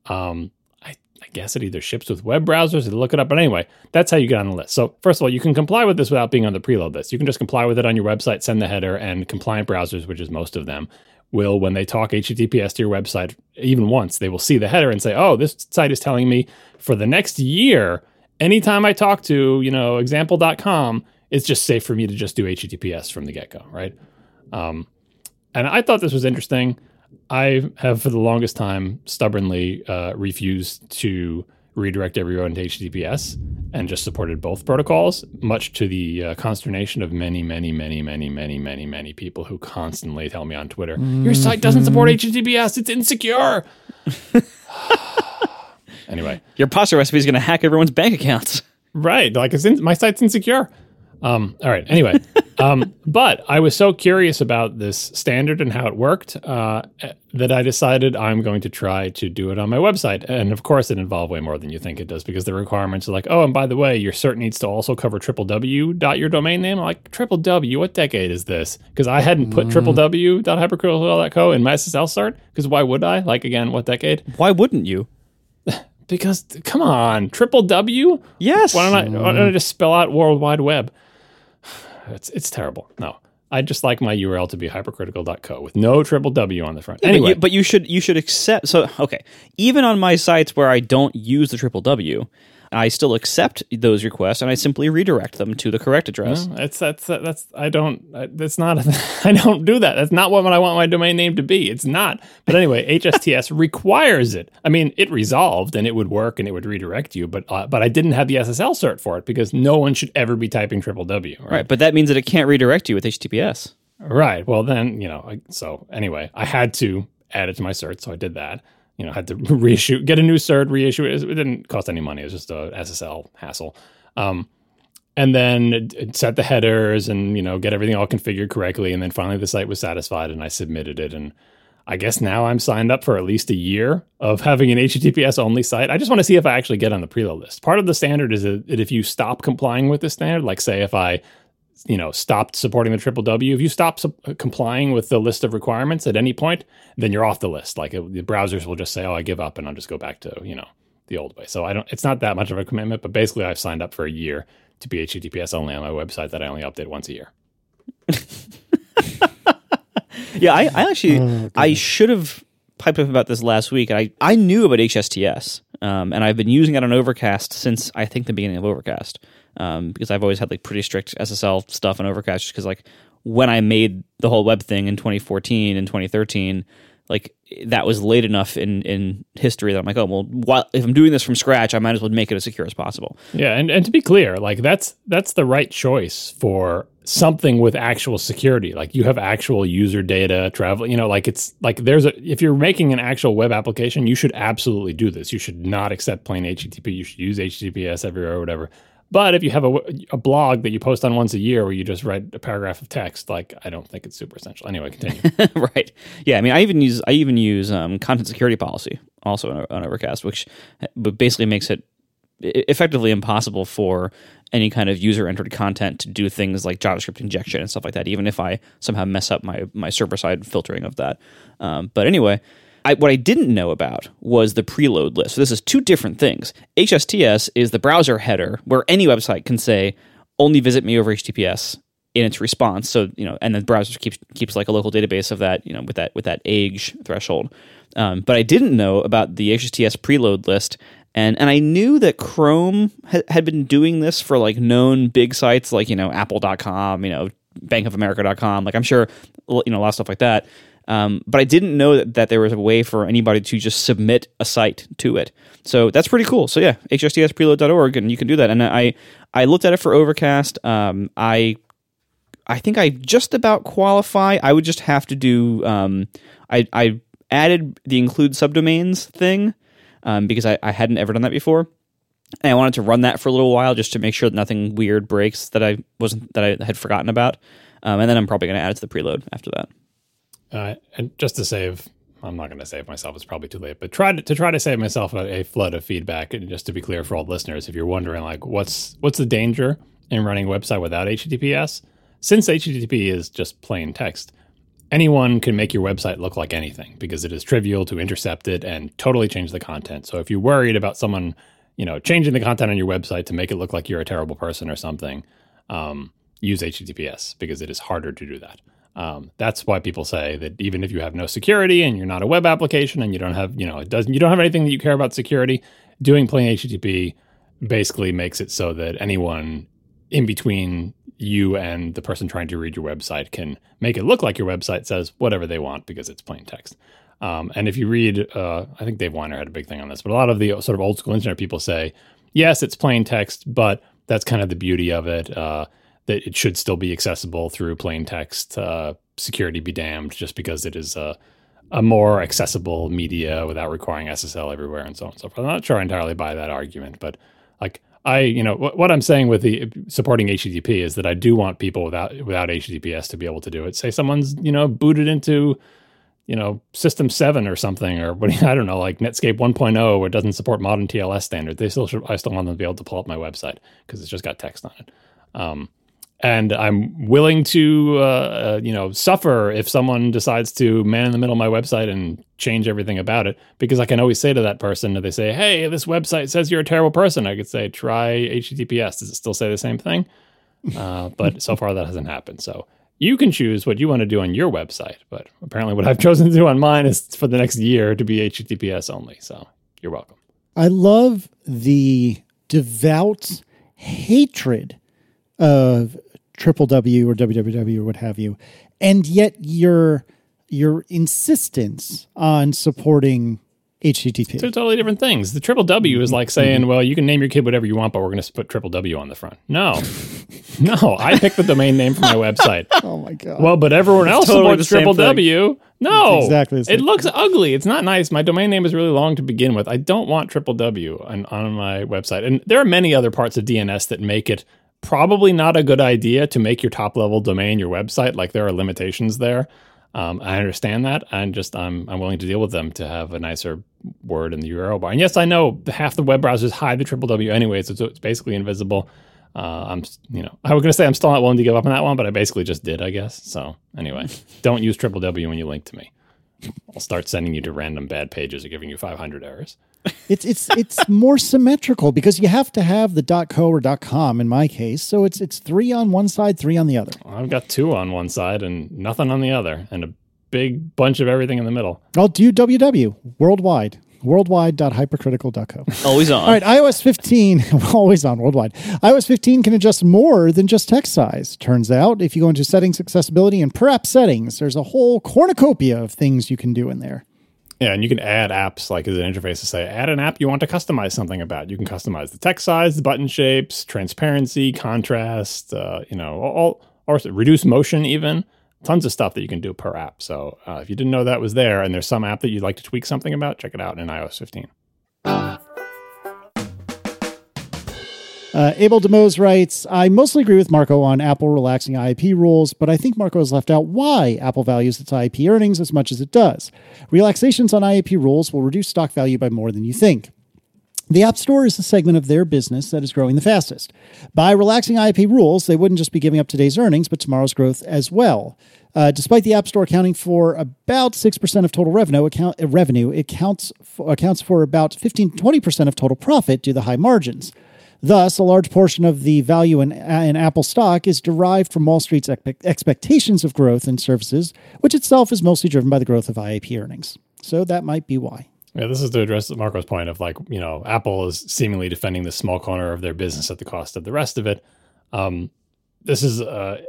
Um, I, I guess it either ships with web browsers or look it up. But anyway, that's how you get on the list. So first of all, you can comply with this without being on the preload list. You can just comply with it on your website, send the header, and compliant browsers, which is most of them, will, when they talk H T T P S to your website, even once, they will see the header and say, oh, this site is telling me for the next year, anytime I talk to, you know, example dot com, it's just safe for me to just do H T T P S from the get-go, right? Um, and I thought this was interesting. I have, for the longest time, stubbornly uh, refused to redirect everyone to H T T P S and just supported both protocols, much to the uh, consternation of many, many, many, many, many, many, many people who constantly tell me on Twitter, mm-hmm. your site doesn't support H T T P S, it's insecure. Anyway. Your pasta recipe is going to hack everyone's bank accounts. Right. Like, it's in, my site's insecure. Um, all right. Anyway. um, but I was so curious about this standard and how it worked uh, that I decided I'm going to try to do it on my website. And of course, it involved way more than you think it does because the requirements are like, oh, and by the way, your cert needs to also cover triple w dot your domain name. I'm like, triple W? What decade is this? Because I hadn't put mm. triple w dot hypercritical dot co in my S S L cert. Because why would I? Like, again, what decade? Why wouldn't you? Because, come on, triple W? Yes. Why don't I, why don't I just spell out World Wide Web? It's it's terrible. No, I just like my U R L to be hypercritical dot co with no triple W on the front. Yeah, anyway, but you, but you should you should accept. So okay, even on my sites where I don't use the triple W, I still accept those requests and I simply redirect them to the correct address. No, it's that's that's I don't I, that's not a, I don't do that. That's not what I want my domain name to be. It's not. But anyway, H S T S requires it. I mean, it resolved and it would work and it would redirect you, but uh, but I didn't have the S S L cert for it because no one should ever be typing triple W. Right? Right, but that means that it can't redirect you with H T T P S. Right. Well, then, you know, I, so anyway, I had to add it to my cert, so I did that. You know, had to reissue, get a new cert, reissue it. It didn't cost any money. It was just a S S L hassle. Um, and then it, it set the headers and, you know, get everything all configured correctly. And then finally the site was satisfied and I submitted it. And I guess now I'm signed up for at least a year of having an H T T P S only site. I just want to see if I actually get on the preload list. Part of the standard is that if you stop complying with the standard, like say if I you know, stopped supporting the triple W, if you stop su- complying with the list of requirements at any point, then you're off the list. Like it, the browsers will just say, oh, I give up, and I'll just go back to, you know, the old way. So I don't, it's not that much of a commitment, but basically I've signed up for a year to be H T T P S only on my website that I only update once a year. Yeah, I, I actually, oh, I should have piped up about this last week. I, I knew about H S T S, um, and I've been using it on Overcast since I think the beginning of Overcast. Um, because I've always had like pretty strict S S L stuff on Overcast, just because like when I made the whole web thing in twenty fourteen and twenty thirteen, like that was late enough in, in history that I'm like, oh, well, while, if I'm doing this from scratch, I might as well make it as secure as possible. Yeah, and, and to be clear, like that's that's the right choice for something with actual security. Like you have actual user data, travel, you know, like it's like there's a, if you're making an actual web application, you should absolutely do this. You should not accept plain H T T P. You should use H T T P S everywhere or whatever. But if you have a, a blog that you post on once a year where you just write a paragraph of text, like I don't think it's super essential. Anyway, continue. Right. Yeah. I mean, I even use I even use um, content security policy also on, on Overcast, which but basically makes it effectively impossible for any kind of user entered content to do things like JavaScript injection and stuff like that, even if I somehow mess up my my server side filtering of that. Um, but anyway. I, what I didn't know about was the preload list. So this is two different things. H S T S is the browser header where any website can say, only visit me over H T T P S in its response. So, you know, and the browser keeps keeps like a local database of that, you know, with that with that age threshold. Um, but I didn't know about the H S T S preload list. And and I knew that Chrome ha- had been doing this for like known big sites like, you know, apple dot com, you know, bank of america dot com. Like I'm sure, you know, a lot of stuff like that. Um, but I didn't know that, that there was a way for anybody to just submit a site to it. So that's pretty cool. So yeah, H S T S preload dot org, and you can do that. And I I looked at it for Overcast. Um, I I think I just about qualify. I would just have to do um, – I, I added the include subdomains thing um, because I, I hadn't ever done that before. And I wanted to run that for a little while just to make sure that nothing weird breaks that I wasn't that I had forgotten about. Um, and then I'm probably going to add it to the preload after that. Uh, and just to save, I'm not going to save myself. It's probably too late. But try to, to try to save myself a, a flood of feedback. And just to be clear for all the listeners, if you're wondering, like, what's what's the danger in running a website without H T T P S? Since H T T P is just plain text, anyone can make your website look like anything because it is trivial to intercept it and totally change the content. So if you're worried about someone, you know, changing the content on your website to make it look like you're a terrible person or something, um, use H T T P S because it is harder to do that. Um, that's why people say that even if you have no security and you're not a web application and you don't have, you know, it doesn't, you don't have anything that you care about security, doing plain H T T P basically makes it so that anyone in between you and the person trying to read your website can make it look like your website says whatever they want because it's plain text. Um, and if you read, uh, I think Dave Weiner had a big thing on this, but a lot of the sort of old school internet people say, yes, it's plain text, but that's kind of the beauty of it. Uh, that it should still be accessible through plain text, uh, security be damned, just because it is a, a more accessible media without requiring S S L everywhere and so on and so forth. I'm not sure I entirely buy that argument, but like I, you know, w- what I'm saying with the supporting H T T P is that I do want people without without H T T P S to be able to do it. Say someone's, you know, booted into, you know, System seven or something, or what, I don't know, like Netscape one point oh, where it doesn't support modern T L S standards. They still should, I still want them to be able to pull up my website because it's just got text on it. Um, And I'm willing to, uh, you know, suffer if someone decides to man in the middle of my website and change everything about it, because I can always say to that person, if they say, hey, this website says you're a terrible person, I could say, try H T T P S. Does it still say the same thing? Uh, but so far that hasn't happened. So you can choose what you want to do on your website. But apparently what I've chosen to do on mine is for the next year to be H T T P S only. So you're welcome. I love the devout hatred of triple W or W W W or what have you, and yet your your insistence on supporting H T T P. Two totally different things. The triple W is like saying, mm-hmm. well, you can name your kid whatever you want, but we're going to put triple W on the front. No. No, I picked the domain name for my website. Oh, my God. Well, but everyone else totally supports triple W. No. It's exactly. It looks thing. Ugly. It's not nice. My domain name is really long to begin with. I don't want triple W on, on my website. And there are many other parts of D N S that make it probably not a good idea to make your top level domain your website. Like there are limitations there. Um, I understand that. And just I'm I'm willing to deal with them to have a nicer word in the U R L bar. And yes, I know half the web browsers hide the triple W anyway, so it's basically invisible. Uh, I'm, you know, I was going to say I'm still not willing to give up on that one, but I basically just did, I guess. So anyway, don't use triple W when you link to me. I'll start sending you to random bad pages or giving you five hundred errors. It's it's it's more symmetrical because you have to have the .co or .com in my case. So it's it's three on one side, three on the other. I've got two on one side and nothing on the other, and a big bunch of everything in the middle. I'll do W W worldwide. worldwide dot hypercritical dot co. Always on. All right, iOS fifteen, always on, worldwide. iOS fifteen can adjust more than just text size. Turns out, if you go into settings, accessibility, and per app settings, there's a whole cornucopia of things you can do in there. Yeah, and you can add apps, like as an interface to say, add an app you want to customize something about. You can customize the text size, the button shapes, transparency, contrast, uh, you know, all or reduce motion even. Tons of stuff that you can do per app. So uh, if you didn't know that was there and there's some app that you'd like to tweak something about, check it out in iOS fifteen. Uh, Abel DeMose writes, I mostly agree with Marco on Apple relaxing I I P rules, but I think Marco has left out why Apple values its I I P earnings as much as it does. Relaxations on I I P rules will reduce stock value by more than you think. The App Store is the segment of their business that is growing the fastest. By relaxing I I P rules, they wouldn't just be giving up today's earnings, but tomorrow's growth as well. Uh, despite the App Store accounting for about six percent of total revenue, account, uh, revenue it counts for, accounts for about fifteen to twenty percent of total profit due to high margins. Thus, a large portion of the value in, in Apple stock is derived from Wall Street's expectations of growth in services, which itself is mostly driven by the growth of I I P earnings. So that might be why. Yeah, this is to address Marco's point of, like, you know, Apple is seemingly defending this small corner of their business at the cost of the rest of it. Um, this is uh,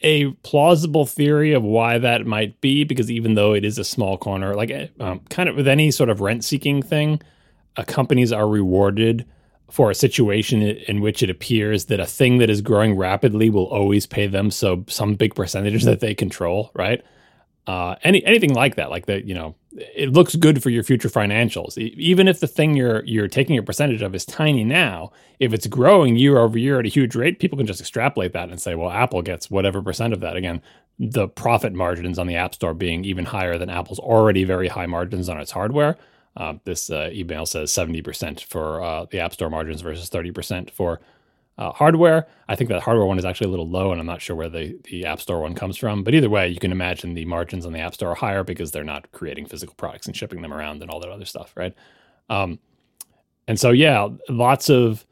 a plausible theory of why that might be, because even though it is a small corner, like um, kind of with any sort of rent-seeking thing, uh, companies are rewarded for a situation in which it appears that a thing that is growing rapidly will always pay them so some big percentage that they control, right? Uh, any anything like that, like that, you know, it looks good for your future financials. Even if the thing you're you're taking a percentage of is tiny now, if it's growing year over year at a huge rate, people can just extrapolate that and say, well, Apple gets whatever percent of that. Again, the profit margins on the App Store being even higher than Apple's already very high margins on its hardware. Uh, this uh, email says seventy percent for uh, the App Store margins versus thirty percent for Uh, hardware. I think that hardware one is actually a little low, and I'm not sure where the, the App Store one comes from. But either way, you can imagine the margins on the App Store are higher because they're not creating physical products and shipping them around and all that other stuff, right? Um, and so, yeah, lots of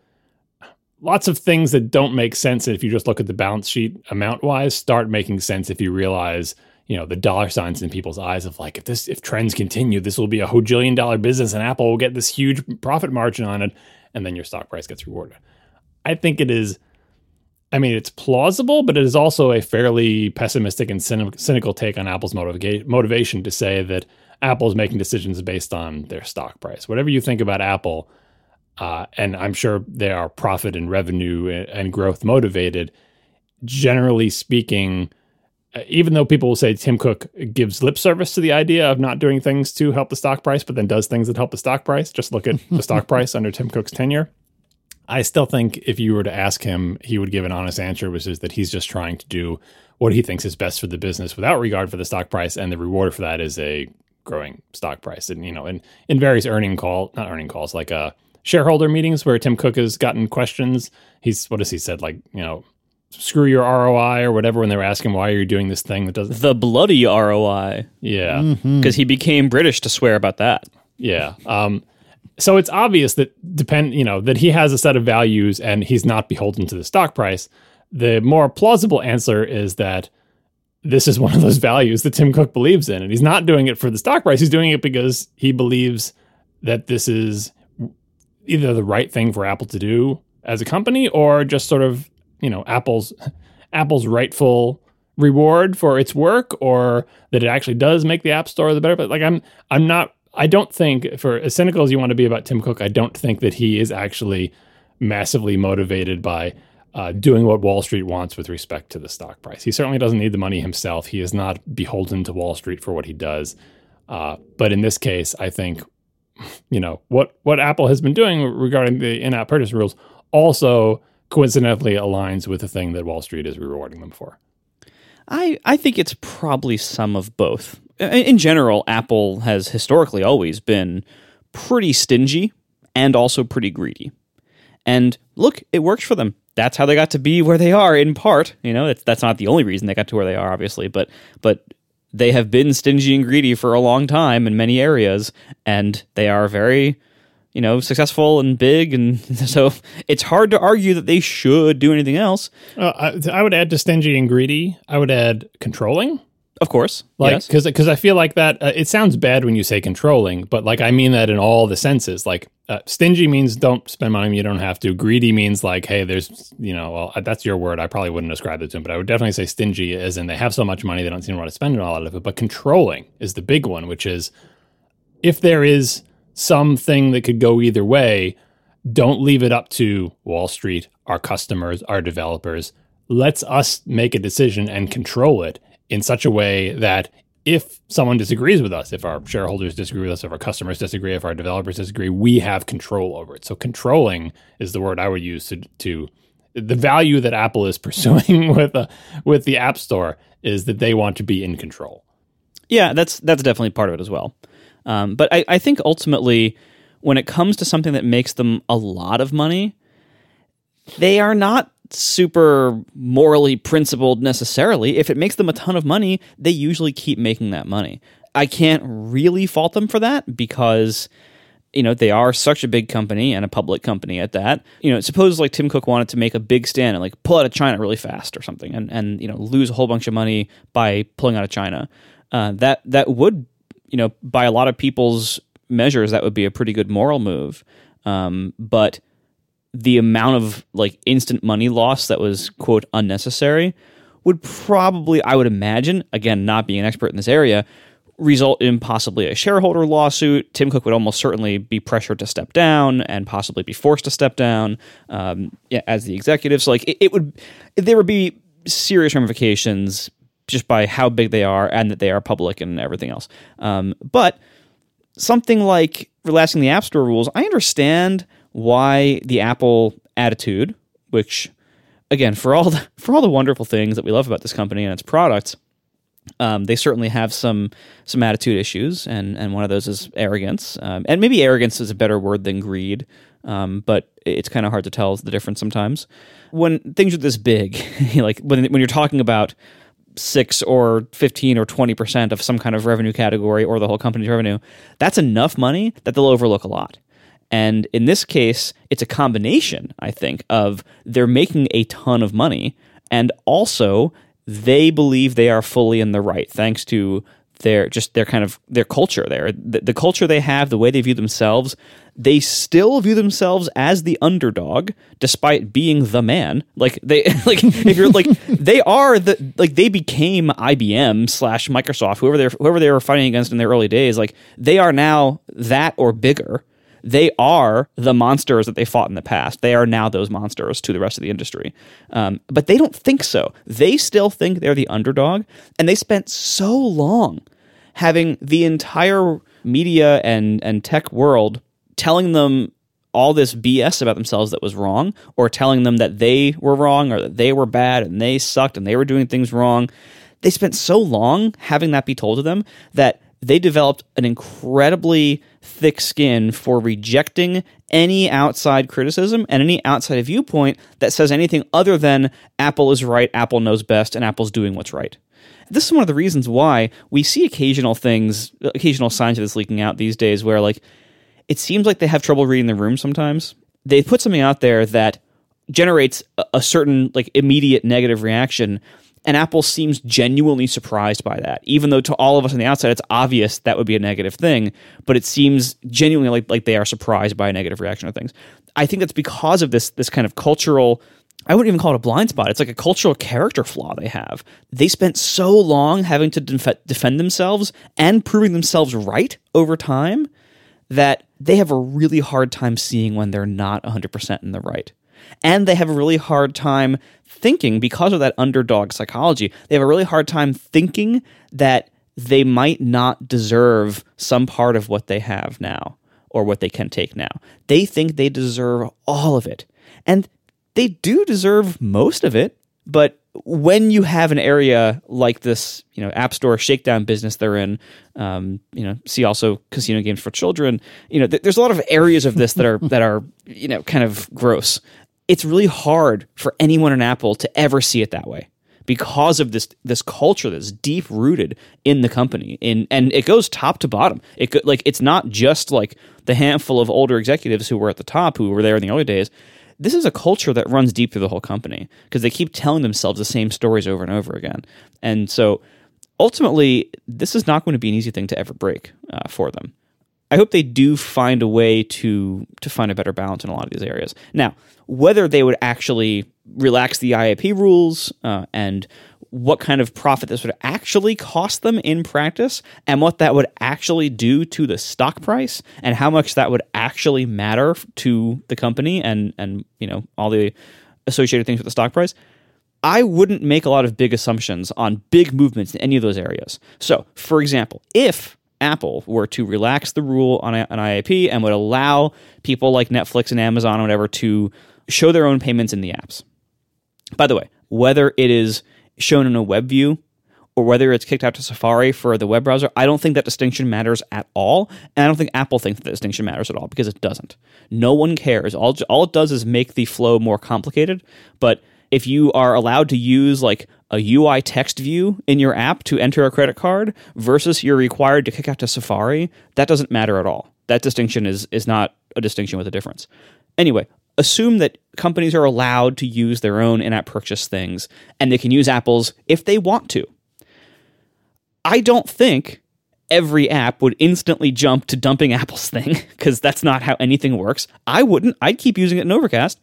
lots of things that don't make sense if you just look at the balance sheet amount-wise start making sense if you realize, you know, the dollar signs in people's eyes of like, if this if trends continue, this will be a hojillion dollar business and Apple will get this huge profit margin on it, and then your stock price gets rewarded. I think it is, I mean, it's plausible, but it is also a fairly pessimistic and cynical take on Apple's motiva- motivation to say that Apple is making decisions based on their stock price. Whatever you think about Apple, uh, and I'm sure they are profit and revenue and growth motivated, generally speaking, even though people will say Tim Cook gives lip service to the idea of not doing things to help the stock price, but then does things that help the stock price. Just look at the stock price under Tim Cook's tenure. I still think if you were to ask him, he would give an honest answer, which is that he's just trying to do what he thinks is best for the business without regard for the stock price. And the reward for that is a growing stock price. And, you know, in, in various earning call, not earning calls, like uh, shareholder meetings where Tim Cook has gotten questions. He's, what has he said? Like, you know, screw your R O I or whatever, when they were asking why you're doing this thing that doesn't. The bloody R O I. Yeah. Because mm-hmm. he became British to swear about that. Yeah. Um So it's obvious that depend, you know, that he has a set of values and he's not beholden to the stock price. The more plausible answer is that this is one of those values that Tim Cook believes in, and he's not doing it for the stock price. He's doing it because he believes that this is either the right thing for Apple to do as a company, or just sort of, you know, Apple's Apple's rightful reward for its work, or that it actually does make the App Store the better. But like, I'm I'm not. I don't think, for as cynical as you want to be about Tim Cook, I don't think that he is actually massively motivated by uh, doing what Wall Street wants with respect to the stock price. He certainly doesn't need the money himself. He is not beholden to Wall Street for what he does. Uh, but in this case, I think, you know, what, what Apple has been doing regarding the in-app purchase rules also coincidentally aligns with the thing that Wall Street is rewarding them for. I, I think it's probably some of both. In general, Apple has historically always been pretty stingy and also pretty greedy. And look, it works for them. that's how they got to be where they are, in part. You know, it's, that's not the only reason they got to where they are, obviously, but but they have been stingy and greedy for a long time in many areas, and they are very, you know, successful and big, and so it's hard to argue that they should do anything else. Uh, I, I would add to stingy and greedy, I would add controlling. Of course, like, yes. Because because I feel like that, uh, it sounds bad when you say controlling, but like I mean that in all the senses. Like uh, stingy means don't spend money you don't have to. Greedy means like, hey, there's, you know, well, that's your word. I probably wouldn't ascribe it to them, but I would definitely say stingy as in they have so much money they don't seem to want to spend it all out of it. But controlling is the big one, which is if there is something that could go either way, don't leave it up to Wall Street, our customers, our developers. Let's us make a decision and control it in such a way that if someone disagrees with us, if our shareholders disagree with us, if our customers disagree, if our developers disagree, we have control over it. So controlling is the word I would use to, to the value that Apple is pursuing with uh, with the App Store is that they want to be in control. Yeah, that's that's definitely part of it as well. Um, but I, I think ultimately, when it comes to something that makes them a lot of money, they are not super morally principled necessarily. If it makes them a ton of money, they usually keep making that money. I can't really fault them for that because, you know, they are such a big company and a public company at that. You know, suppose like Tim Cook wanted to make a big stand and like pull out of China really fast or something and, and you know, lose a whole bunch of money by pulling out of China. Uh, that, that would, you know, by a lot of people's measures, that would be a pretty good moral move. Um, but the amount of like instant money loss that was, quote, unnecessary would probably, I would imagine, again, not being an expert in this area, result in possibly a shareholder lawsuit. Tim Cook would almost certainly be pressured to step down and possibly be forced to step down um, yeah, as the executive. So like it, it would, there would be serious ramifications just by how big they are and that they are public and everything else. Um, but something like relaxing the App Store rules, I understand why the Apple attitude, which again, for all the, for all the wonderful things that we love about this company and its products, um, they certainly have some some attitude issues, and, and one of those is arrogance. Um, and maybe arrogance is a better word than greed, um, but it's kind of hard to tell the difference sometimes. When things are this big, like when when you're talking about six or fifteen or twenty percent of some kind of revenue category or the whole company's revenue, that's enough money that they'll overlook a lot. And in this case, it's a combination, I think, of they're making a ton of money and also they believe they are fully in the right thanks to their just their kind of their culture there. The, the culture they have, the way they view themselves, they still view themselves as the underdog despite being the man. Like they like if you're like they are the like they became I B M slash Microsoft, whoever they're whoever they were fighting against in their early days, like they are now that or bigger. They are the monsters that they fought in the past. They are now those monsters to the rest of the industry. Um, but they don't think so. They still think they're the underdog. And they spent so long having the entire media and, and tech world telling them all this B S about themselves that was wrong, or telling them that they were wrong or that they were bad and they sucked and they were doing things wrong. They spent so long having that be told to them that they developed an incredibly thick skin for rejecting any outside criticism and any outside viewpoint that says anything other than Apple is right, Apple knows best, and Apple's doing what's right. This is one of the reasons why we see occasional things, occasional signs of this leaking out these days where like it seems like they have trouble reading the room sometimes. They put something out there that generates a certain like immediate negative reaction, and Apple seems genuinely surprised by that, even though to all of us on the outside, it's obvious that would be a negative thing, but it seems genuinely like, like they are surprised by a negative reaction to things. I think that's because of this this kind of cultural, I wouldn't even call it a blind spot. It's like a cultural character flaw they have. They spent so long having to def- defend themselves and proving themselves right over time that they have a really hard time seeing when they're not one hundred percent in the right. And they have a really hard time thinking, because of that underdog psychology, they have a really hard time thinking that they might not deserve some part of what they have now or what they can take now. They think they deserve all of it. And they do deserve most of it. But when you have an area like this, you know, App Store shakedown business they're in, um, you know, see also casino games for children, you know, th- there's a lot of areas of this that are, that are, you know, kind of gross. it's really hard for anyone in Apple to ever see it that way because of this this culture that's deep rooted in the company. In and it goes top to bottom. It go, like it's not just like the handful of older executives who were at the top who were there in the early days. This is a culture that runs deep through the whole company because they keep telling themselves the same stories over and over again. And so ultimately, this is not going to be an easy thing to ever break uh, for them. I hope they do find a way to to find a better balance in a lot of these areas. Now, whether they would actually relax the I A P rules uh, and what kind of profit this would actually cost them in practice and what that would actually do to the stock price and how much that would actually matter to the company and, and you know all the associated things with the stock price, I wouldn't make a lot of big assumptions on big movements in any of those areas. So, for example, if Apple were to relax the rule on an I A P and would allow people like Netflix and Amazon or whatever to show their own payments in the apps. By the way, whether it is shown in a web view or whether it's kicked out to Safari for the web browser, I don't think that distinction matters at all. And I don't think Apple thinks that distinction matters at all because it doesn't. No one cares. All, all it does is make the flow more complicated. But if you are allowed to use like a U I text view in your app to enter a credit card versus you're required to kick out to Safari, that doesn't matter at all. That distinction is is not a distinction with a difference. Anyway, assume that companies are allowed to use their own in-app purchase things and they can use Apple's if they want to. I don't think every app would instantly jump to dumping Apple's thing because that's not how anything works. I wouldn't. I'd keep using it in Overcast.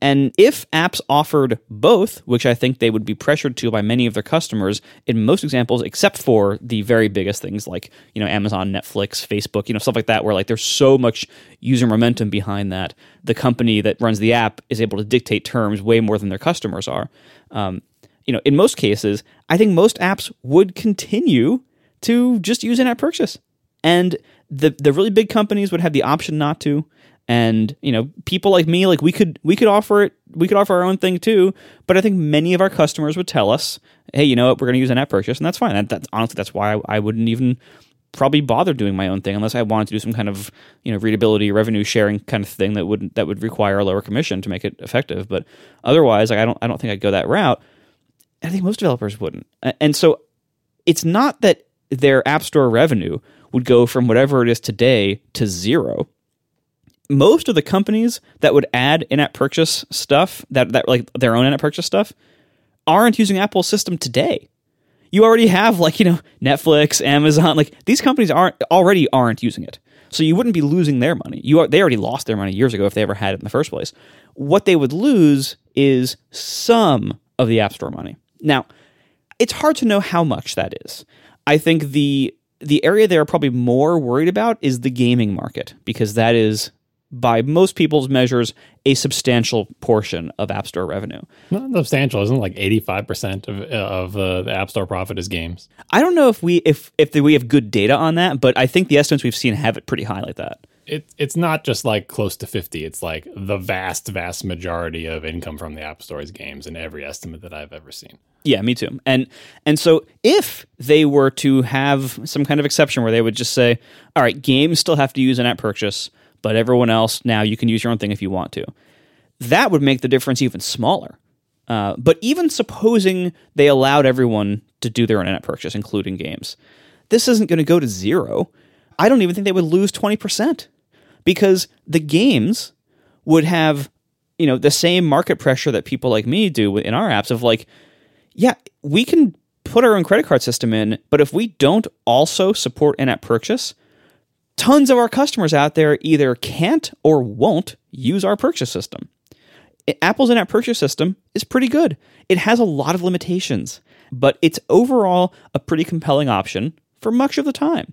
And if apps offered both, which I think they would be pressured to by many of their customers in most examples, except for the very biggest things like, you know, Amazon, Netflix, Facebook, you know, stuff like that, where like there's so much user momentum behind that. The company that runs the app is able to dictate terms way more than their customers are. Um, you know, in most cases, I think most apps would continue to just use in-app purchase. And the the really big companies would have the option not to. And, you know, people like me, like we could we could offer it. We could offer our own thing, too. But I think many of our customers would tell us, hey, you know what? We're going to use an app purchase. And that's fine. That, that's honestly, that's why I, I wouldn't even probably bother doing my own thing unless I wanted to do some kind of, you know, readability, revenue sharing kind of thing that would that would require a lower commission to make it effective. But otherwise, like, I don't I don't think I'd go that route. I think most developers wouldn't. And so it's not that their App Store revenue would go from whatever it is today to zero. Most of the companies that would add in-app purchase stuff, that, that like their own in-app purchase stuff, aren't using Apple's system today. You already have like, you know, Netflix, Amazon, like these companies aren't already aren't using it. So you wouldn't be losing their money. You are, they already lost their money years ago if they ever had it in the first place. What they would lose is some of the App Store money. Now, it's hard to know how much that is. I think the the area they're probably more worried about is the gaming market because that is, by most people's measures, a substantial portion of App Store revenue. Not substantial, isn't it? Like eighty-five percent of of uh, the App Store profit is games. I don't know if we if if we have good data on that, but I think the estimates we've seen have it pretty high like that. It it's not just like close to fifty. It's like the vast, vast majority of income from the App Store is games in every estimate that I've ever seen. Yeah, me too. And and so if they were to have some kind of exception where they would just say, all right, games still have to use an app purchase, but everyone else, now you can use your own thing if you want to. That would make the difference even smaller. Uh, but even supposing they allowed everyone to do their own in-app purchase, including games, this isn't going to go to zero. I don't even think they would lose twenty percent because the games would have, you know, the same market pressure that people like me do in our apps of like, yeah, we can put our own credit card system in, but if we don't also support in-app purchase, tons of our customers out there either can't or won't use our purchase system. Apple's in-app purchase system is pretty good. It has a lot of limitations, but it's overall a pretty compelling option for much of the time.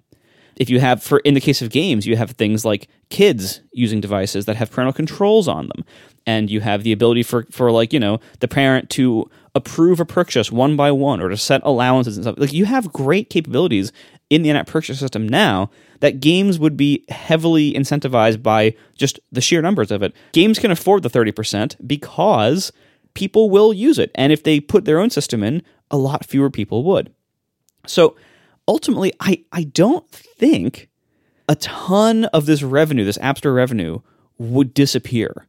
If you have, for in the case of games, you have things like kids using devices that have parental controls on them, and you have the ability for, for like, you know, the parent to approve a purchase one by one or to set allowances and stuff. Like, you have great capabilities in the in-app purchase system now that games would be heavily incentivized by just the sheer numbers of it. Games can afford the thirty percent because people will use it. And if they put their own system in, a lot fewer people would. So ultimately, I, I don't think a ton of this revenue, this App Store revenue, would disappear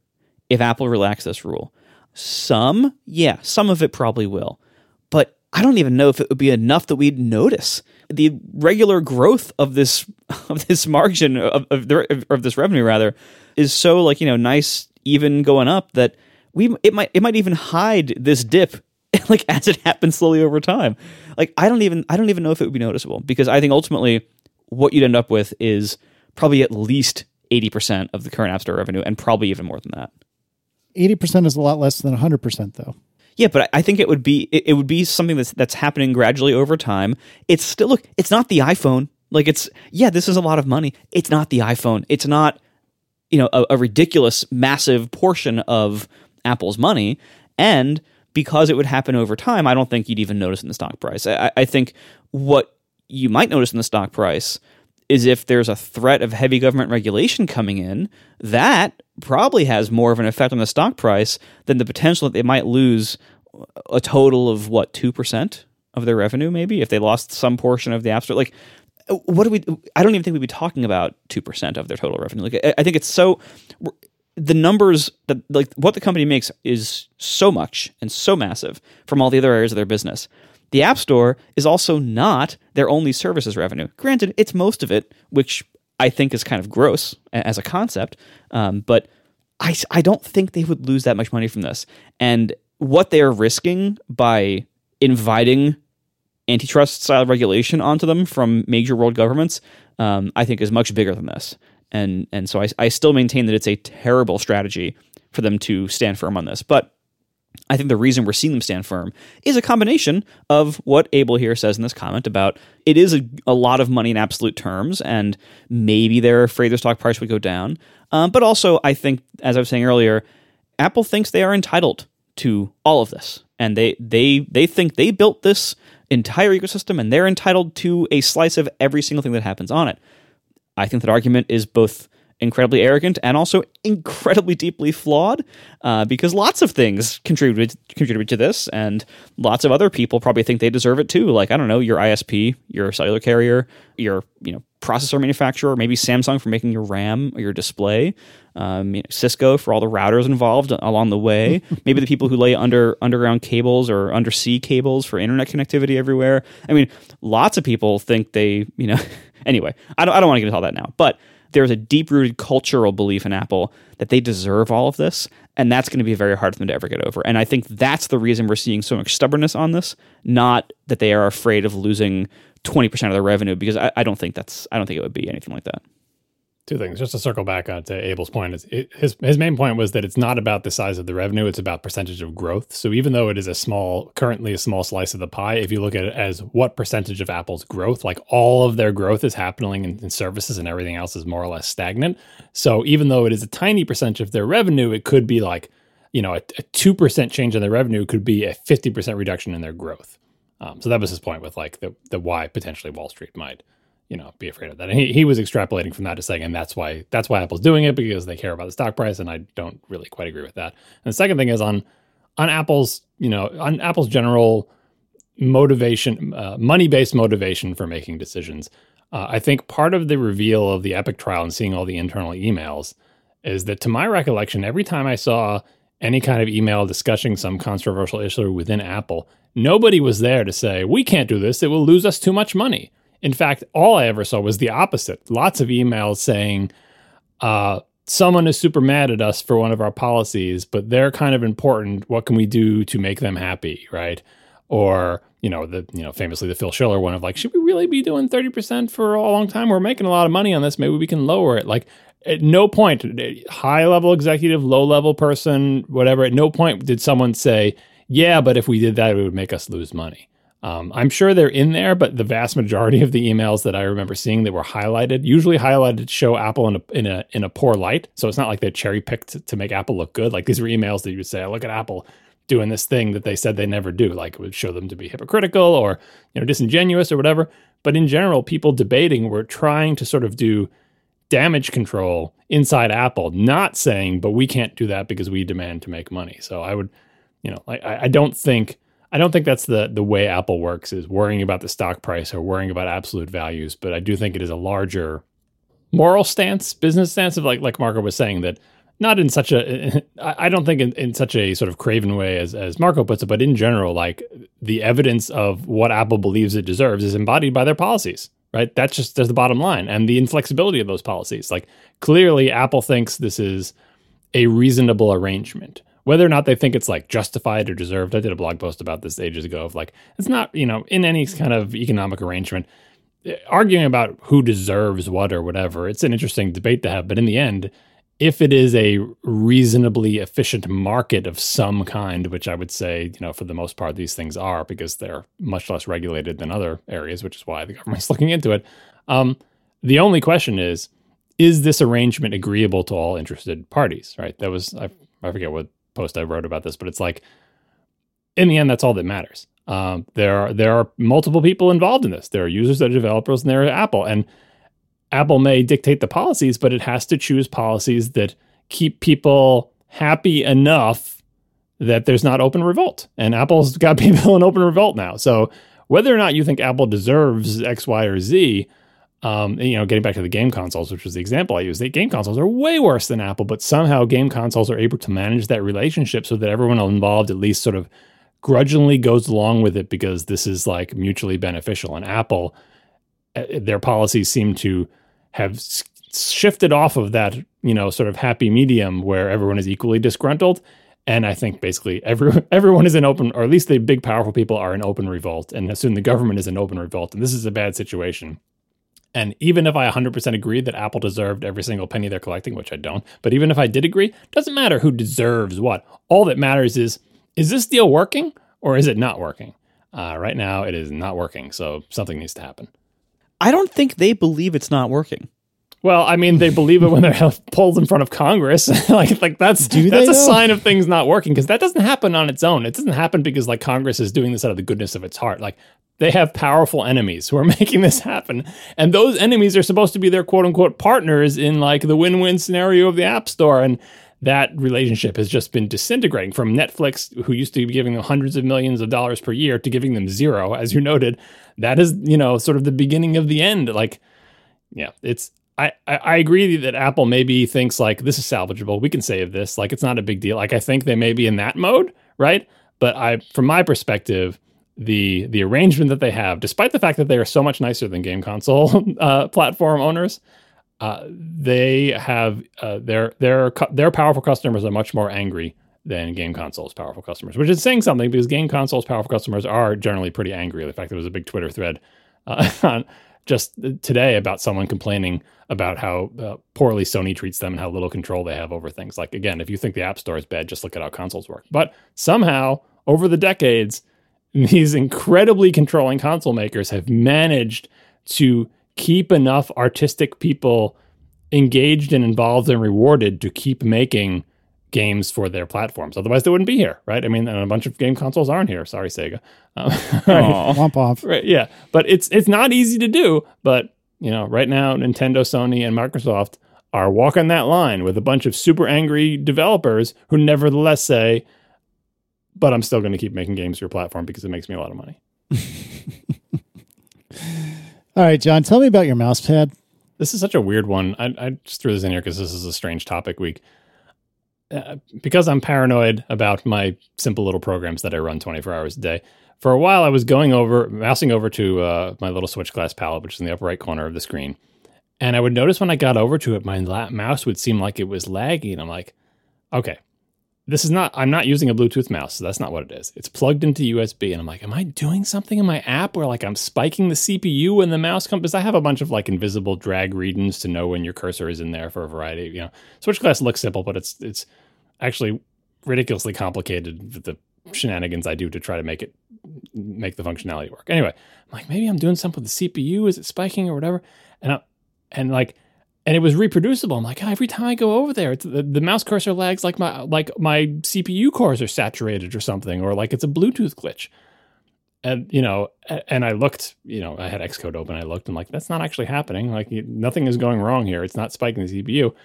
if Apple relaxed this rule. Some, yeah, some of it probably will. But I don't even know if it would be enough that we'd notice. The regular growth of this of this margin, of of, the, of this revenue, rather, is so, like, you know, nice, even going up that we it might it might even hide this dip, like, as it happens slowly over time. Like, I don't even I don't even know if it would be noticeable, because I think ultimately what you'd end up with is probably at least eighty percent of the current App Store revenue, and probably even more than that. eighty percent is a lot less than one hundred percent, though. Yeah, but I think it would be it, it would be something that's that's happening gradually over time. It's still, look, it's not the iPhone. Like, it's, yeah, this is a lot of money. It's not the iPhone. It's not, you know, a, a ridiculous, massive portion of Apple's money. And because it would happen over time, I don't think you'd even notice in the stock price. I, I think what you might notice in the stock price is if there's a threat of heavy government regulation coming in, that probably has more of an effect on the stock price than the potential that they might lose a total of, what, two percent of their revenue, maybe, if they lost some portion of the App Store. Like, what do we, I don't even think we'd be talking about two percent of their total revenue. Like, I think it's so, the numbers, that, like, what the company makes is so much and so massive from all the other areas of their business. The App Store is also not their only services revenue. Granted, it's most of it, which I think is kind of gross as a concept, um, but I, I don't think they would lose that much money from this. And what they're risking by inviting antitrust-style regulation onto them from major world governments, um, I think is much bigger than this. And and so I, I still maintain that it's a terrible strategy for them to stand firm on this. But I think the reason we're seeing them stand firm is a combination of what Abel here says in this comment about it is a, a lot of money in absolute terms, and maybe they're afraid their stock price would go down. Um, but also, I think, as I was saying earlier, Apple thinks they are entitled to all of this, and they they they think they built this entire ecosystem, and they're entitled to a slice of every single thing that happens on it. I think that argument is both incredibly arrogant and also incredibly deeply flawed, uh, because lots of things contributed contributed to this, and lots of other people probably think they deserve it too. Like, I don't know, your I S P, your cellular carrier, your you know processor manufacturer, maybe Samsung for making your RAM or your display, um, you know, Cisco for all the routers involved along the way, maybe the people who lay under underground cables or undersea cables for internet connectivity everywhere. I mean, lots of people think they, you know, anyway, I don't I don't want to get into all that now, but there's a deep-rooted cultural belief in Apple that they deserve all of this, and that's going to be very hard for them to ever get over. And I think that's the reason we're seeing so much stubbornness on this, not that they are afraid of losing twenty percent of their revenue, because I, I don't think that's I don't think it would be anything like that. Two things, just to circle back on to Abel's point. Is it, his his main point was that it's not about the size of the revenue; it's about percentage of growth. So even though it is a small, currently a small slice of the pie, if you look at it as what percentage of Apple's growth, like all of their growth is happening in, in services, and everything else is more or less stagnant. So even though it is a tiny percentage of their revenue, it could be like, you know, a two percent change in their revenue could be a fifty percent reduction in their growth. Um, so that was his point with like the the why potentially Wall Street might, you know, be afraid of that. And he, he was extrapolating from that to saying, and that's why that's why Apple's doing it, because they care about the stock price. And I don't really quite agree with that. And the second thing is on on Apple's, you know, on Apple's general motivation, uh, money-based motivation for making decisions. Uh, I think part of the reveal of the Epic trial and seeing all the internal emails is that, to my recollection, every time I saw any kind of email discussing some controversial issue within Apple, nobody was there to say, we can't do this, it will lose us too much money. In fact, all I ever saw was the opposite. Lots of emails saying, uh, someone is super mad at us for one of our policies, but they're kind of important. What can we do to make them happy, right? Or, you know, the you know famously the Phil Schiller one of like, should we really be doing thirty percent for a long time? We're making a lot of money on this. Maybe we can lower it. Like, at no point, high-level executive, low-level person, whatever, at no point did someone say, yeah, but if we did that, it would make us lose money. Um, I'm sure they're in there, but the vast majority of the emails that I remember seeing that were highlighted, usually highlighted, show Apple in a in a in a poor light. So it's not like they cherry picked to make Apple look good. Like, these were emails that you would say, "Look at Apple doing this thing that they said they never do." Like, it would show them to be hypocritical or you know disingenuous or whatever. But in general, people debating were trying to sort of do damage control inside Apple, not saying, "But we can't do that because we demand to make money." So I would, you know, I I don't think. I don't think that's the the way Apple works, is worrying about the stock price or worrying about absolute values. But I do think it is a larger moral stance, business stance of like like Marco was saying, that not in such a, I don't think in, in such a sort of craven way as, as Marco puts it, but in general, like the evidence of what Apple believes it deserves is embodied by their policies, right? That's just, there's the bottom line and the inflexibility of those policies. Like clearly Apple thinks this is a reasonable arrangement, whether or not they think it's like justified or deserved. I did a blog post about this ages ago of like, it's not, you know, in any kind of economic arrangement, arguing about who deserves what or whatever, it's an interesting debate to have. But in the end, if it is a reasonably efficient market of some kind, which I would say, you know, for the most part, these things are because they're much less regulated than other areas, which is why the government's looking into it. Um, the only question is, is this arrangement agreeable to all interested parties, right? That was, I, I forget what post I wrote about this, but it's like, in the end, that's all that matters. Um, there are there are multiple people involved in this. There are users, there are developers, and there are Apple. And Apple may dictate the policies, but it has to choose policies that keep people happy enough that there's not open revolt. And Apple's got people in open revolt now. So whether or not you think Apple deserves X, Y, or Z, um, you know, getting back to the game consoles, which was the example I used, the game consoles are way worse than Apple, but somehow game consoles are able to manage that relationship so that everyone involved at least sort of grudgingly goes along with it because this is like mutually beneficial. And Apple, their policies seem to have shifted off of that, you know, sort of happy medium where everyone is equally disgruntled. And I think basically every, everyone is in open, or at least the big powerful people are in open revolt, and assume the government is in open revolt. And this is a bad situation. And even if I one hundred percent agree that Apple deserved every single penny they're collecting, which I don't, but even if I did agree, doesn't matter who deserves what. All that matters is, is this deal working or is it not working? Uh, right now, it is not working. So something needs to happen. I don't think they believe it's not working. Well, I mean, they believe it when they're pulled in front of Congress. like, like that's Do that's a know? sign of things not working, because that doesn't happen on its own. It doesn't happen because like Congress is doing this out of the goodness of its heart. Like they have powerful enemies who are making this happen, and those enemies are supposed to be their quote unquote partners in like the win-win scenario of the App Store. And that relationship has just been disintegrating from Netflix, who used to be giving them hundreds of millions of dollars per year, to giving them zero, as you noted. That is, you know, sort of the beginning of the end. Like, yeah, it's, I, I, I agree that Apple maybe thinks like, this is salvageable, we can save this, like, it's not a big deal. Like, I think they may be in that mode, right? But I, from my perspective, the the arrangement that they have, despite the fact that they are so much nicer than game console uh, platform owners, Uh, they have uh, their their their powerful customers are much more angry than game consoles' powerful customers, which is saying something because game consoles' powerful customers are generally pretty angry. In fact, there was a big Twitter thread uh, on just today about someone complaining about how uh, poorly Sony treats them and how little control they have over things. Like, again, if you think the App Store is bad, just look at how consoles work. But somehow, over the decades, these incredibly controlling console makers have managed to keep enough artistic people engaged and involved and rewarded to keep making games for their platforms. Otherwise, they wouldn't be here, right? I mean, and a bunch of game consoles aren't here. Sorry, Sega. Um, right? Womp off. Right, yeah, but it's it's not easy to do. But, you know, right now, Nintendo, Sony, and Microsoft are walking that line with a bunch of super angry developers who nevertheless say, but I'm still going to keep making games for your platform because it makes me a lot of money. All right, John, tell me about your mouse pad. This is such a weird one. I, I just threw this in here because this is a strange topic week. Uh, because I'm paranoid about my simple little programs that I run twenty-four hours a day, for a while I was going over, mousing over to uh, my little Switch glass palette, which is in the upper right corner of the screen. And I would notice when I got over to it, my la- mouse would seem like it was laggy. And I'm like, okay, this is not, I'm not using a Bluetooth mouse, so that's not what it is. It's plugged into U S B, and I'm like, am I doing something in my app where like I'm spiking the C P U and the mouse comes? Because I have a bunch of like invisible drag readings to know when your cursor is in there for a variety. You know, Switch glass looks simple, but it's it's actually ridiculously complicated with the shenanigans I do to try to make it make the functionality work. Anyway, I'm like, maybe I'm doing something with the C P U. Is it spiking or whatever? And I, and like. And it was reproducible. I'm like, oh, every time I go over there, it's, the, the mouse cursor lags like my like my C P U cores are saturated or something, or like it's a Bluetooth glitch. And, you know, and I looked, you know, I had Xcode open. I looked, I'm like, that's not actually happening. Like nothing is going wrong here. It's not spiking the C P U.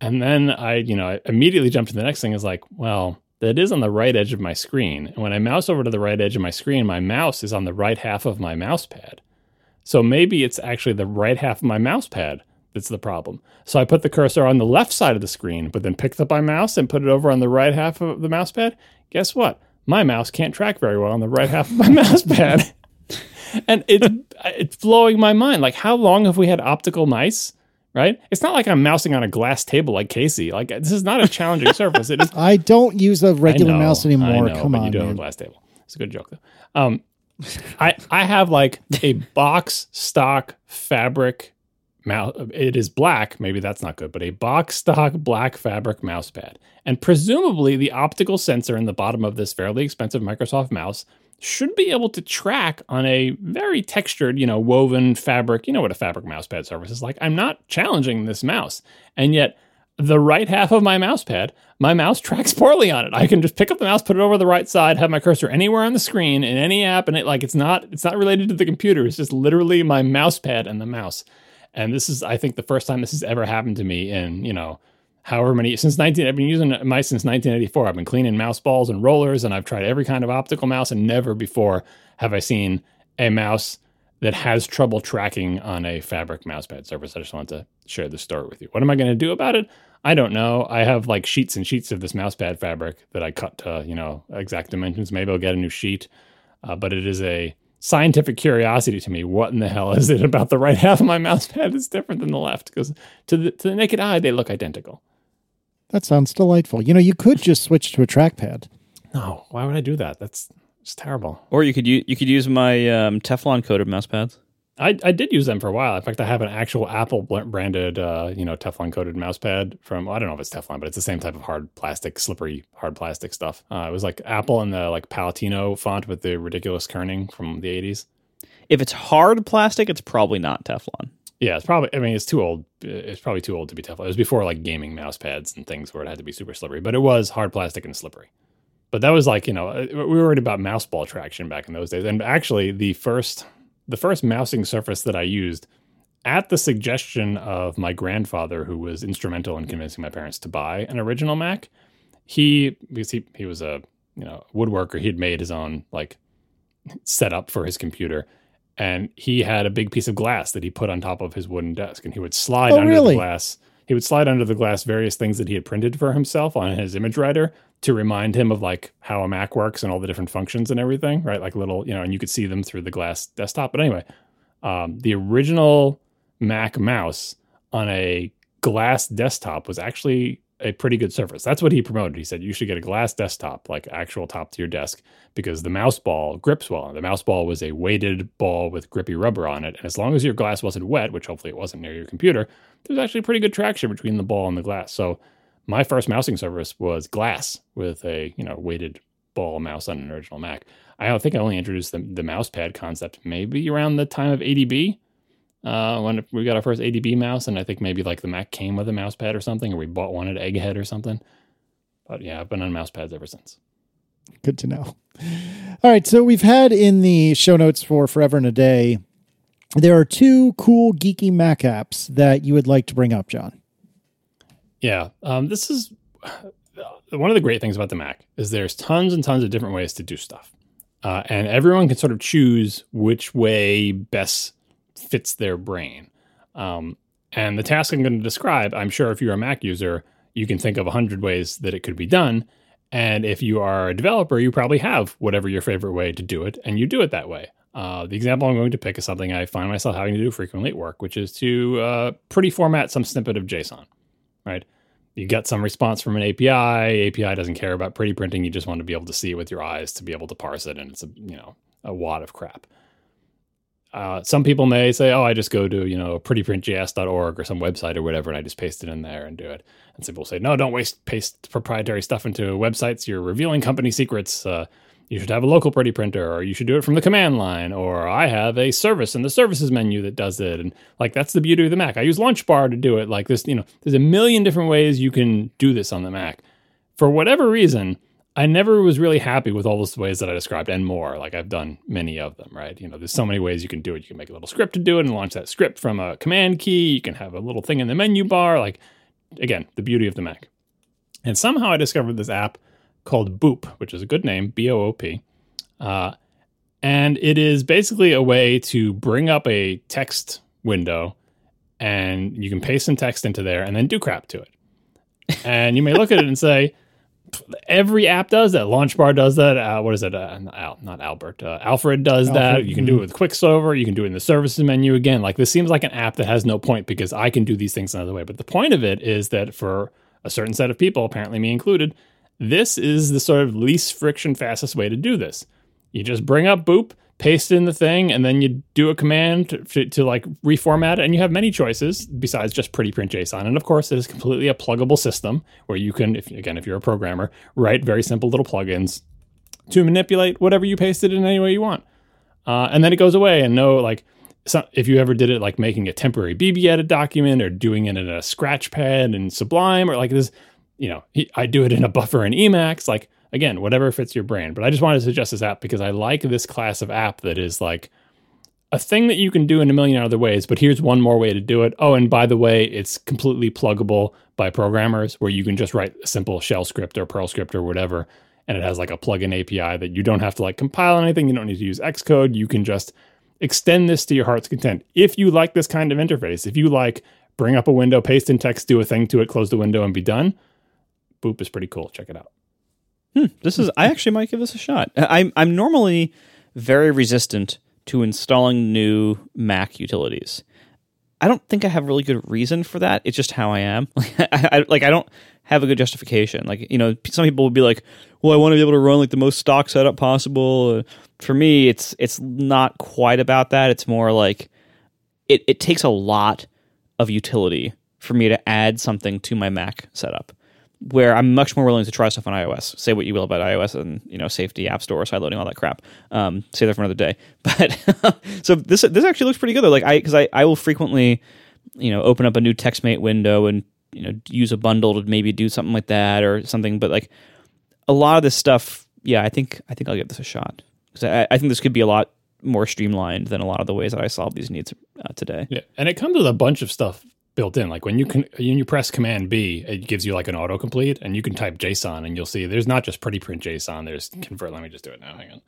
And then I, you know, I immediately jumped to the next thing is like, well, that is on the right edge of my screen. And when I mouse over to the right edge of my screen, my mouse is on the right half of my mouse pad. So maybe it's actually the right half of my mouse pad that's the problem. So I put the cursor on the left side of the screen, but then picked up my mouse and put it over on the right half of the mouse pad. Guess what? My mouse can't track very well on the right half of my mouse pad. And it's, it's blowing my mind. Like, how long have we had optical mice, right? It's not like I'm mousing on a glass table like Casey. Like, this is not a challenging surface. It is. I don't use a regular know, mouse anymore. I know, Come but on, you do man. Have a glass table. It's a good joke, though. Um, I, I have, like, a box stock fabric mouse. It is black. Maybe that's not good, but a box stock black fabric mouse pad. And presumably the optical sensor in the bottom of this fairly expensive Microsoft mouse should be able to track on a very textured, you know, woven fabric. You know what a fabric mouse pad surface is like. I'm not challenging this mouse. And yet the right half of my mouse pad, my mouse tracks poorly on it. I can just pick up the mouse, put it over the right side, have my cursor anywhere on the screen in any app. And it like, it's not, it's not related to the computer. It's just literally my mouse pad and the mouse. And this is, I think, the first time this has ever happened to me in, you know, however many, since nineteen, I've been using mice since nineteen eighty-four. I've been cleaning mouse balls and rollers, and I've tried every kind of optical mouse, and never before have I seen a mouse that has trouble tracking on a fabric mousepad surface. I just wanted to share this story with you. What am I going to do about it? I don't know. I have like sheets and sheets of this mousepad fabric that I cut to, you know, exact dimensions. Maybe I'll get a new sheet, uh, but it is a scientific curiosity to me. What in the hell is it about the right half of my mouse pad that's different than the left? Because to the to the naked eye, they look identical. That sounds delightful. You know, you could just switch to a trackpad. No, why would I do that? That's it's terrible. Or you could u- you could use my um, Teflon coated mouse pads. I, I did use them for a while. In fact, I have an actual Apple branded, uh, you know, Teflon coated mouse pad from, well, I don't know if it's Teflon, but it's the same type of hard plastic, slippery, hard plastic stuff. Uh, it was like Apple in the like Palatino font with the ridiculous kerning from the eighties. If it's hard plastic, it's probably not Teflon. Yeah, it's probably, I mean, it's too old. It's probably too old to be Teflon. It was before like gaming mouse pads and things where it had to be super slippery, but it was hard plastic and slippery. But that was like, you know, we were worried about mouse ball traction back in those days. And actually the first... The first mousing surface that I used, at the suggestion of my grandfather, who was instrumental in convincing my parents to buy an original Mac, he because he, he was a you know woodworker, he had made his own like setup for his computer, and he had a big piece of glass that he put on top of his wooden desk, and he would slide oh, under really? the glass. He would slide under the glass various things that he had printed for himself on his image writer to remind him of like how a Mac works and all the different functions and everything, right? Like little, you know, and you could see them through the glass desktop. But anyway, um, the original Mac mouse on a glass desktop was actually a pretty good surface. That's what he promoted. He said, you should get a glass desktop, like actual top to your desk, because the mouse ball grips well. The mouse ball was a weighted ball with grippy rubber on it. And as long as your glass wasn't wet, which hopefully it wasn't near your computer, there's actually pretty good traction between the ball and the glass. So my first mousing surface was glass with a, you know, weighted ball mouse on an original Mac. I think I only introduced the, the mouse pad concept maybe around the time of A D B, uh, when we got our first A D B mouse. And I think maybe like the Mac came with a mouse pad or something, or we bought one at Egghead or something. But yeah, I've been on mouse pads ever since. Good to know. All right. So we've had in the show notes for Forever and a Day, there are two cool geeky Mac apps that you would like to bring up, John. Yeah, um, this is one of the great things about the Mac is there's tons and tons of different ways to do stuff. Uh, and everyone can sort of choose which way best fits their brain. Um, and the task I'm going to describe, I'm sure if you're a Mac user, you can think of one hundred ways that it could be done. And if you are a developer, you probably have whatever your favorite way to do it, and you do it that way. Uh, the example I'm going to pick is something I find myself having to do frequently at work, which is to uh, pretty format some snippet of JSON. Right? You get some response from an A P I. A P I doesn't care about pretty printing. You just want to be able to see it with your eyes to be able to parse it. And it's a, you know, a wad of crap. Uh, some people may say, oh, I just go to, you know, pretty print j s dot org or some website or whatever, and I just paste it in there and do it. And some people say, no, don't waste paste proprietary stuff into websites. You're revealing company secrets. Uh, you should have a local pretty printer, or you should do it from the command line, or I have a service in the services menu that does it. And like, that's the beauty of the Mac. I use LaunchBar to do it. Like this, you know, there's a million different ways you can do this on the Mac. For whatever reason, I never was really happy with all those ways that I described and more. Like I've done many of them, right? You know, there's so many ways you can do it. You can make a little script to do it and launch that script from a command key. You can have a little thing in the menu bar. Like, again, the beauty of the Mac. And somehow I discovered this app called Boop, which is a good name, B O O P. Uh, and it is basically a way to bring up a text window and you can paste some text into there and then do crap to it. And you may look at it and say, every app does that. LaunchBar does that. Uh, what is it? Uh, Al, not Albert. Uh, Alfred does Alfred, that. You can mm-hmm. do it with Quicksilver. You can do it in the services menu again. Like, this seems like an app that has no point because I can do these things another way. But the point of it is that for a certain set of people, apparently me included, this is the sort of least friction, fastest way to do this. You just bring up Boop, paste in the thing, and then you do a command to, to, to like reformat it. And you have many choices besides just pretty print JSON. And of course, it is completely a pluggable system where you can, if again, if you're a programmer, write very simple little plugins to manipulate whatever you pasted in any way you want. Uh, and then it goes away. And no, like, so if you ever did it, like making a temporary B B edit document or doing it in a scratch pad in Sublime or like this, you know, I do it in a buffer in Emacs, like, again, whatever fits your brain. But I just wanted to suggest this app because I like this class of app that is like a thing that you can do in a million other ways, but here's one more way to do it. Oh, and by the way, it's completely pluggable by programmers where you can just write a simple shell script or Perl script or whatever, and it has like a plugin A P I that you don't have to like compile anything. You don't need to use Xcode. You can just extend this to your heart's content. If you like this kind of interface, if you like bring up a window, paste in text, do a thing to it, close the window and be done, Boop is pretty cool. Check it out. Hmm, this is. I actually might give this a shot. I'm I'm normally very resistant to installing new Mac utilities. I don't think I have a really good reason for that. It's just how I am. Like I, I like I don't have a good justification. Like, you know, some people would be like, "Well, I want to be able to run like the most stock setup possible." For me, it's it's not quite about that. It's more like it it takes a lot of utility for me to add something to my Mac setup, where I'm much more willing to try stuff on iOS. Say what you will about iOS and, you know, safety, app store, sideloading, all that crap. Um, save that for another day. But so this this actually looks pretty good though. Like I, because I, I will frequently, you know, open up a new TextMate window and, you know, use a bundle to maybe do something like that or something. But like a lot of this stuff, yeah, I think I think I'll give this a shot because I, I think this could be a lot more streamlined than a lot of the ways that I solve these needs uh, today. Yeah, and it comes with a bunch of stuff built in. Like when you can, when you press Command B, it gives you like an autocomplete, and you can type JSON, and you'll see there's not just pretty print JSON. There's convert. Let me just do it now. Hang on.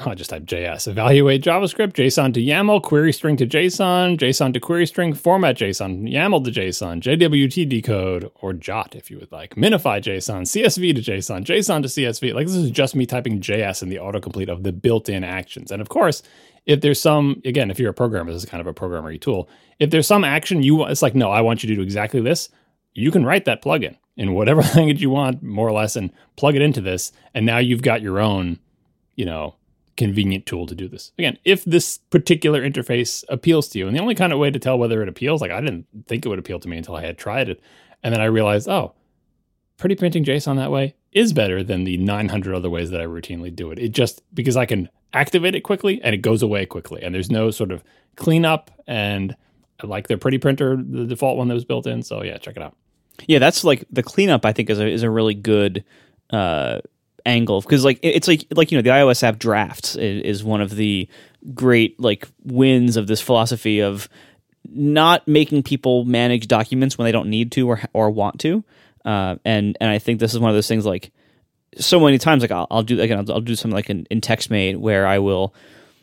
I'll just type J S. Evaluate JavaScript, JSON to YAML, query string to JSON, JSON to query string, format JSON, YAML to JSON, J W T decode or J O T if you would like, minify JSON, C S V to JSON, JSON to C S V. Like this is just me typing J S in the autocomplete of the built-in actions. And of course, if there's some, again, if you're a programmer, this is kind of a programmery tool. If there's some action you want, it's like, no, I want you to do exactly this. You can write that plugin in whatever language you want, more or less, and plug it into this. And now you've got your own, you know, convenient tool to do this. Again, if this particular interface appeals to you, and the only kind of way to tell whether it appeals, like I didn't think it would appeal to me until I had tried it. And then I realized, oh, pretty printing JSON that way is better than the nine hundred other ways that I routinely do it. It just, because I can activate it quickly and it goes away quickly and there's no sort of cleanup, and I like their pretty printer, the default one that was built in. So yeah, check it out. Yeah, that's like the cleanup I think is a, is a really good uh, angle, because like it's like like you know the iOS app drafts is, is one of the great like wins of this philosophy of not making people manage documents when they don't need to or or want to, uh, and and I think this is one of those things like so many times like I'll, I'll do again I'll, I'll do something like in, in TextMate where I will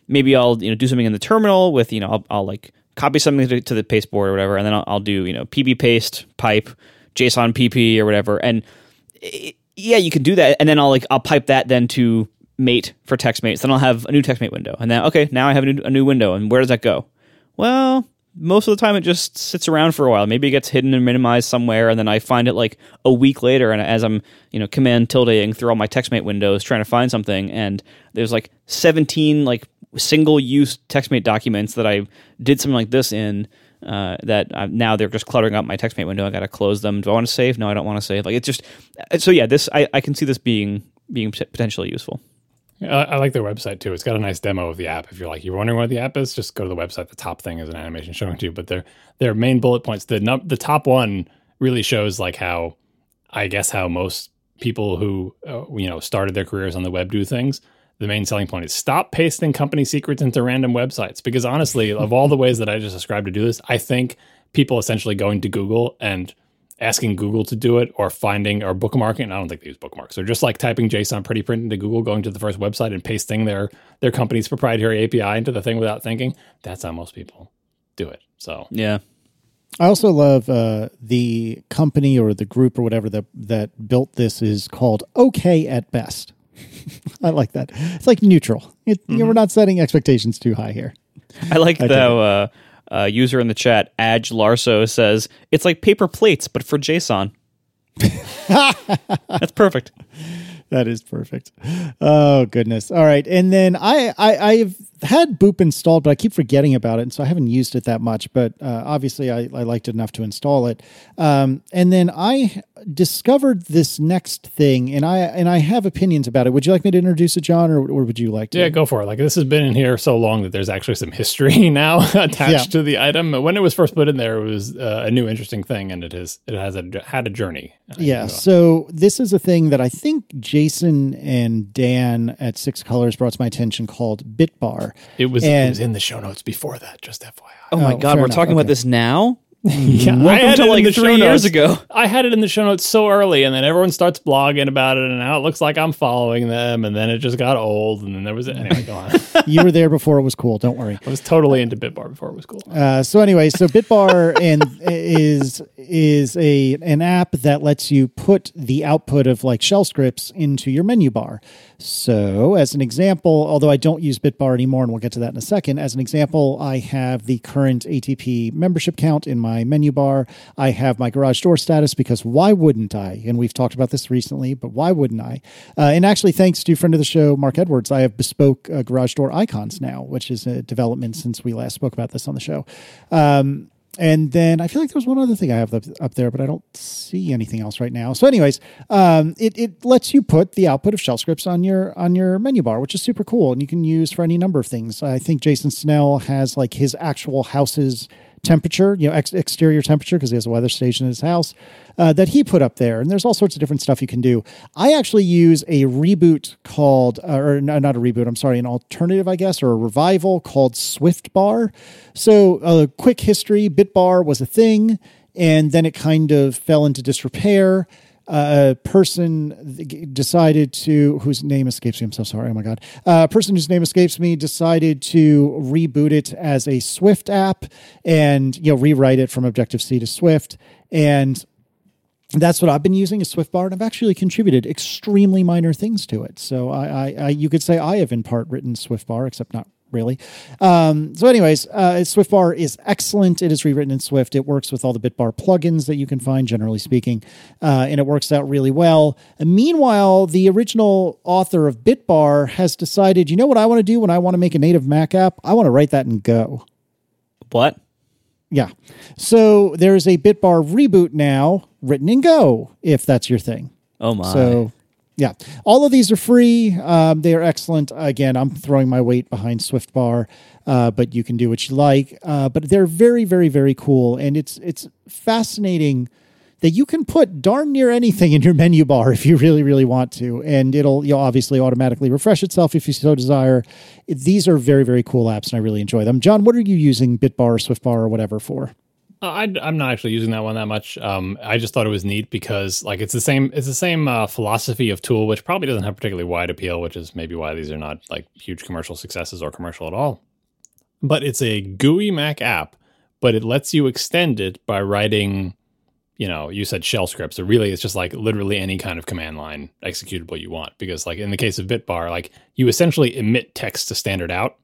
maybe I'll you know do something in the terminal with you know I'll, I'll like copy something to, to the pasteboard or whatever, and then I'll, I'll do you know P B paste pipe JSON P P or whatever, and it, yeah, you can do that, and then I'll like I'll pipe that then to mate for TextMate. So then I'll have a new TextMate window, and then okay, now I have a new, a new window, and where does that go? Well, most of the time it just sits around for a while. Maybe it gets hidden and minimized somewhere, and then I find it like a week later, and as I'm you know command tildeing through all my TextMate windows trying to find something, and there's like seventeen like single use TextMate documents that I did something like this in. Uh, that I'm, now they're just cluttering up my TextMate window. I got to close them. Do I want to save? No, I don't want to save. Like it's just so yeah. This I, I can see this being being potentially useful. Yeah, I, I like their website too. It's got a nice demo of the app. If you're like you're wondering what the app is, just go to the website. The top thing is an animation showing to you. But their their main bullet points, the num- the top one really shows like how I guess how most people who uh, you know started their careers on the web do things. The main selling point is stop pasting company secrets into random websites, because honestly, of all the ways that I just described to do this, I think people essentially going to Google and asking Google to do it or finding or bookmarking. And I don't think they use bookmarks. They're just like typing JSON pretty print into Google, going to the first website and pasting their their company's proprietary A P I into the thing without thinking. That's how most people do it. So yeah, I also love uh, the company or the group or whatever that, that built this is called OK at Best. I like that. It's like neutral. It, mm-hmm. you know, we're not setting expectations too high here. I like okay. though. Uh, uh, user in the chat, Aj Larso, says it's like paper plates, but for JSON. That's perfect. That is perfect. Oh, goodness. All right. And then I, I, I've had Boop installed, but I keep forgetting about it, and so I haven't used it that much. But uh, obviously, I, I liked it enough to install it. Um, and then I discovered this next thing, and I and I have opinions about it. Would you like me to introduce it, John, or, or would you like to? Yeah, go for it. Like, this has been in here so long that there's actually some history now attached yeah. to the item. When it was first put in there, it was uh, a new interesting thing, and it is it has a, had a journey. Yeah, so this is a thing that I think Jason and Dan at Six Colors brought to my attention called BitBar. It was, and, it was in the show notes before that, just F Y I. Oh, my oh, God, we're enough. talking okay. about this now? yeah, Welcome I had to it like three years ago. I had it in the show notes so early, and then everyone starts blogging about it, and now it looks like I'm following them, and then it just got old, and then there was it. Anyway, go on. You were there before it was cool. Don't worry. I was totally into BitBar before it was cool. Uh, so anyway, so BitBar and is is a an app that lets you put the output of like shell scripts into your menu bar. So as an example, although I don't use BitBar anymore, and we'll get to that in a second, as an example, I have the current A T P membership count in my My menu bar. I have my garage door status because why wouldn't I? And we've talked about this recently, but why wouldn't I? Uh, and actually, thanks to friend of the show, Mark Edwards, I have bespoke uh, garage door icons now, which is a development since we last spoke about this on the show. Um, and then I feel like there's one other thing I have up there, but I don't see anything else right now. So anyways, um, it, it lets you put the output of shell scripts on your on your menu bar, which is super cool. And you can use for any number of things. I think Jason Snell has like his actual house's temperature, you know, ex- exterior temperature, because he has a weather station in his house uh, that he put up there. And there's all sorts of different stuff you can do. I actually use a reboot called, uh, or no, not a reboot, I'm sorry, an alternative, I guess, or a revival called SwiftBar. So a uh, quick history, BitBar was a thing, and then it kind of fell into disrepair. Uh, a person decided to, whose name escapes me, I'm so sorry, oh my God. Uh, a person whose name escapes me decided to reboot it as a Swift app and, you know, rewrite it from Objective-C to Swift. And that's what I've been using, is SwiftBar, and I've actually contributed extremely minor things to it. So I, I, I you could say I have in part written SwiftBar, except not really. Um, so anyways, uh, SwiftBar is excellent. It is rewritten in Swift. It works with all the BitBar plugins that you can find, generally speaking, uh, and it works out really well. And meanwhile, the original author of BitBar has decided, you know what I want to do when I want to make a native Mac app? I want to write that in Go. What? Yeah. So there is a BitBar reboot now written in Go, if that's your thing. Oh my. So yeah, all of these are free. Um, they are excellent. Again, I'm throwing my weight behind SwiftBar, uh, but you can do what you like. Uh, but they're very, very, very cool, and it's it's fascinating that you can put darn near anything in your menu bar if you really, really want to, and it'll you'll obviously automatically refresh itself if you so desire. These are very, very cool apps, and I really enjoy them. John, what are you using BitBar or SwiftBar or whatever for? I, I'm not actually using that one that much. Um, I just thought it was neat because, like, it's the same. It's the same uh, philosophy of tool, which probably doesn't have particularly wide appeal, which is maybe why these are not like huge commercial successes or commercial at all. But it's a G U I Mac app, but it lets you extend it by writing, you know, you said shell scripts. So really, it's just like literally any kind of command line executable you want. Because, like, in the case of BitBar, like you essentially emit text to standard out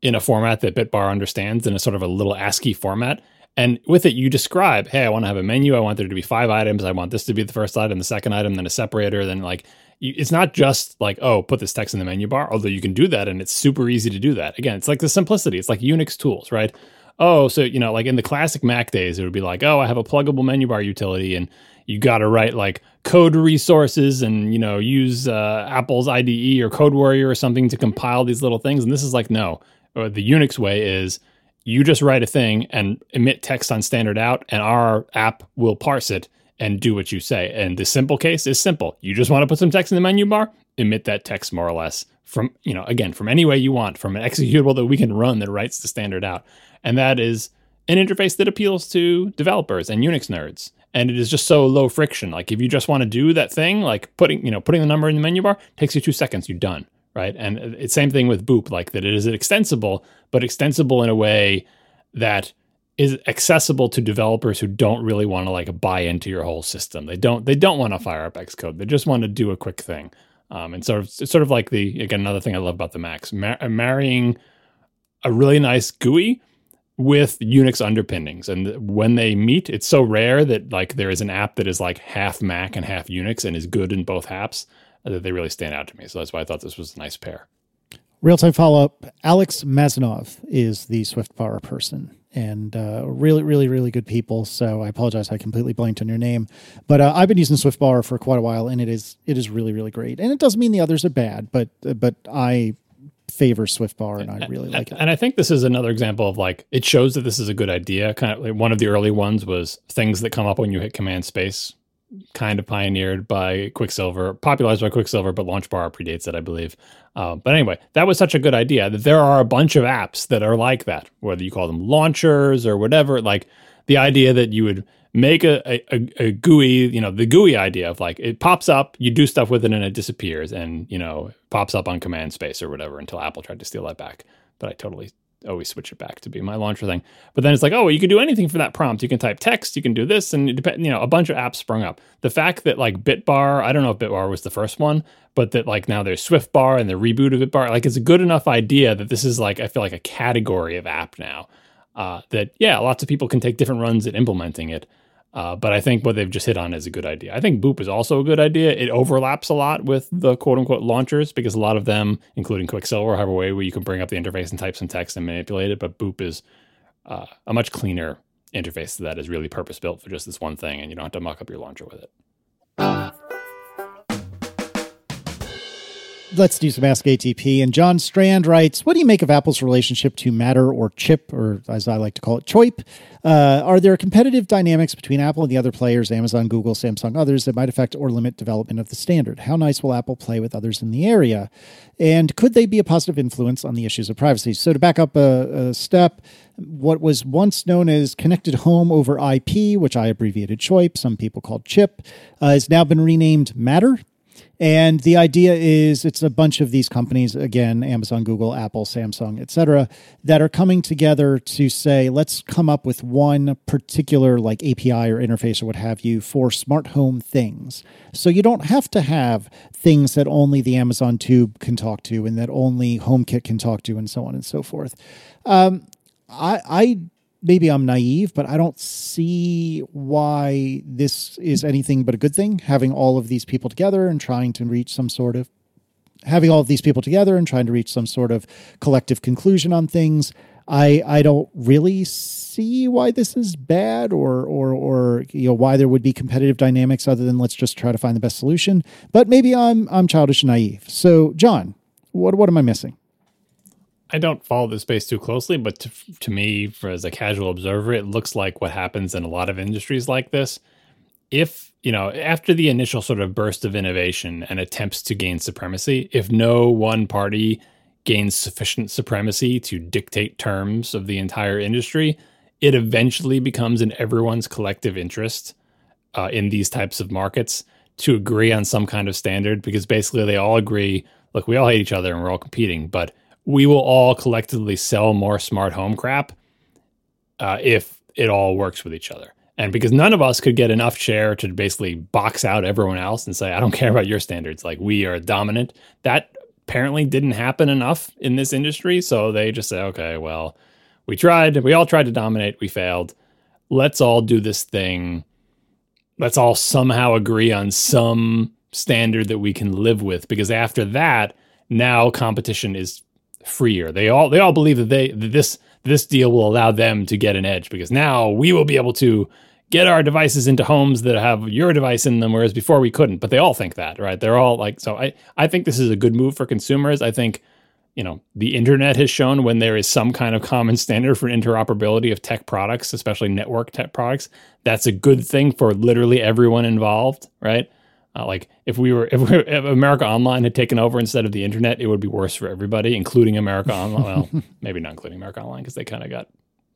in a format that BitBar understands in a sort of a little ASCII format. And with it, you describe, hey, I want to have a menu. I want there to be five items. I want this to be the first item, the second item, then a separator. Then like, it's not just like, oh, put this text in the menu bar, although you can do that. And it's super easy to do that. Again, it's like the simplicity. It's like Unix tools, right? Oh, so, you know, like in the classic Mac days, it would be like, oh, I have a pluggable menu bar utility, and you got to write like code resources and, you know, use uh, Apple's I D E or Code Warrior or something to compile these little things. And this is like, no, or the Unix way is, you just write a thing and emit text on standard out, and our app will parse it and do what you say. And the simple case is simple. You just want to put some text in the menu bar, emit that text more or less from, you know, again, from any way you want, from an executable that we can run that writes the standard out. And that is an interface that appeals to developers and Unix nerds. And it is just so low friction. Like if you just want to do that thing, like putting, you know, putting the number in the menu bar takes you two seconds, you're done. Right. And it's same thing with Boop, like that it is extensible, but extensible in a way that is accessible to developers who don't really want to like buy into your whole system. They don't, they don't want to fire up Xcode. They just want to do a quick thing. Um, and sort of, it's sort of like the, again, another thing I love about the Macs, mar- marrying a really nice G U I with Unix underpinnings. And when they meet, it's so rare that like there is an app that is like half Mac and half Unix and is good in both apps that they really stand out to me. So that's why I thought this was a nice pair. Real-time follow-up. Alex Mazinov is the SwiftBar person, and uh, really, really, really good people. So I apologize, I completely blanked on your name. But uh, I've been using SwiftBar for quite a while, and it is it is really, really great. And it doesn't mean the others are bad, but uh, but I favor SwiftBar, and I really and, like it. And I think this is another example of like, it shows that this is a good idea. Kind of like one of the early ones was things that come up when you hit command space, kind of pioneered by Quicksilver, popularized by Quicksilver, but LaunchBar predates it, I believe. Uh, but anyway, that was such a good idea that there are a bunch of apps that are like that, whether you call them launchers or whatever. Like the idea that you would make a, a, a G U I, you know, the G U I idea of like it pops up, you do stuff with it and it disappears and, you know, pops up on command space or whatever until Apple tried to steal that back. But I totally always switch it back to be my launcher thing. But then it's like, oh, well, you can do anything for that prompt. You can type text, you can do this, and it depend, you know, a bunch of apps sprung up. The fact that like BitBar, I don't know if BitBar was the first one, but that like now there's SwiftBar and the reboot of BitBar, like it's a good enough idea that this is like, I feel like a category of app now uh, that, yeah, lots of people can take different runs at implementing it. Uh, but I think what they've just hit on is a good idea. I think Boop is also a good idea. It overlaps a lot with the quote-unquote launchers because a lot of them, including Quicksilver, have a way where you can bring up the interface and type some text and manipulate it. But Boop is uh, a much cleaner interface that is really purpose-built for just this one thing, and you don't have to muck up your launcher with it. Let's do some Ask A T P. And John Strand writes, what do you make of Apple's relationship to Matter or Chip, or as I like to call it, CHOIP? Uh, are there competitive dynamics between Apple and the other players, Amazon, Google, Samsung, others, that might affect or limit development of the standard? How nice will Apple play with others in the area? And could they be a positive influence on the issues of privacy? So to back up a, a step, what was once known as Connected Home over I P, which I abbreviated CHOIP, some people called Chip, uh, has now been renamed Matter. And the idea is it's a bunch of these companies, again, Amazon, Google, Apple, Samsung, et cetera, that are coming together to say, let's come up with one particular like A P I or interface or what have you for smart home things. So you don't have to have things that only the Amazon Tube can talk to and that only HomeKit can talk to and so on and so forth. Um, I, I Maybe I'm naive, but I don't see why this is anything but a good thing, having all of these people together and trying to reach some sort of having all of these people together and trying to reach some sort of collective conclusion on things. I I don't really see why this is bad or or or you know why there would be competitive dynamics other than let's just try to find the best solution. But maybe I'm I'm childish and naive. So, John, what what am I missing? I don't follow this space too closely, but to, to me, for, as a casual observer, it looks like what happens in a lot of industries like this. If, you know, after the initial sort of burst of innovation and attempts to gain supremacy, if no one party gains sufficient supremacy to dictate terms of the entire industry, it eventually becomes in everyone's collective interest uh, in these types of markets to agree on some kind of standard, because basically they all agree, look, we all hate each other and we're all competing, but we will all collectively sell more smart home crap uh, if it all works with each other. And because none of us could get enough share to basically box out everyone else and say, I don't care about your standards, like we are dominant. That apparently didn't happen enough in this industry. So they just say, okay, well, we tried, we all tried to dominate, we failed. Let's all do this thing. Let's all somehow agree on some standard that we can live with. Because after that, now competition is freer. They all they all believe that they that this this deal will allow them to get an edge, because now we will be able to get our devices into homes that have your device in them, whereas before we couldn't. But they all think that, right? They're all like, so I, I think this is a good move for consumers. I think, you know, the internet has shown when there is some kind of common standard for interoperability of tech products, especially network tech products, that's a good thing for literally everyone involved, right? Uh, like if we were, if we were, if America Online had taken over instead of the internet, it would be worse for everybody, including America Online. Well, maybe not including America Online, because they kind of got,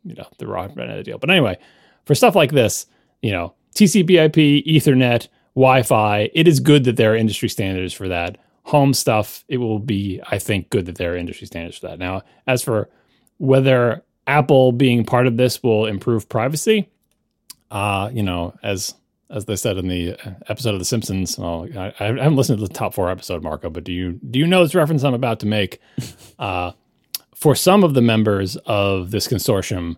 you know, the raw end of the deal. But anyway, for stuff like this, you know, T C P I P, Ethernet, Wi-Fi, it is good that there are industry standards for that. Home stuff, it will be, I think, good that there are industry standards for that. Now, as for whether Apple being part of this will improve privacy. Uh, you know, as as they said in the episode of The Simpsons, well, I, I haven't listened to the top four episode, Marco, but do you do you know this reference I'm about to make? Uh, for some of the members of this consortium,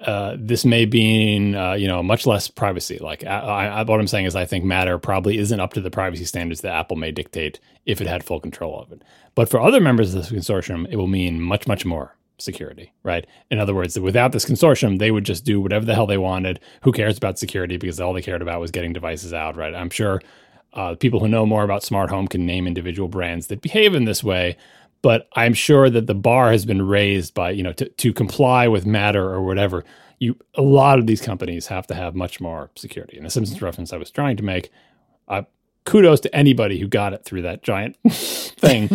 uh, this may mean uh, you know much less privacy. Like I, I, what I'm saying is, I think Matter probably isn't up to the privacy standards that Apple may dictate if it had full control of it. But for other members of this consortium, it will mean much, much more security, right? In other words, without this consortium, they would just do whatever the hell they wanted. Who cares about security? Because all they cared about was getting devices out, right? I'm sure uh, people who know more about smart home can name individual brands that behave in this way, but I'm sure that the bar has been raised by, you know, to, to comply with Matter or whatever. You, a lot of these companies have to have much more security. And the Simpsons reference I was trying to make, uh, kudos to anybody who got it through that giant thing.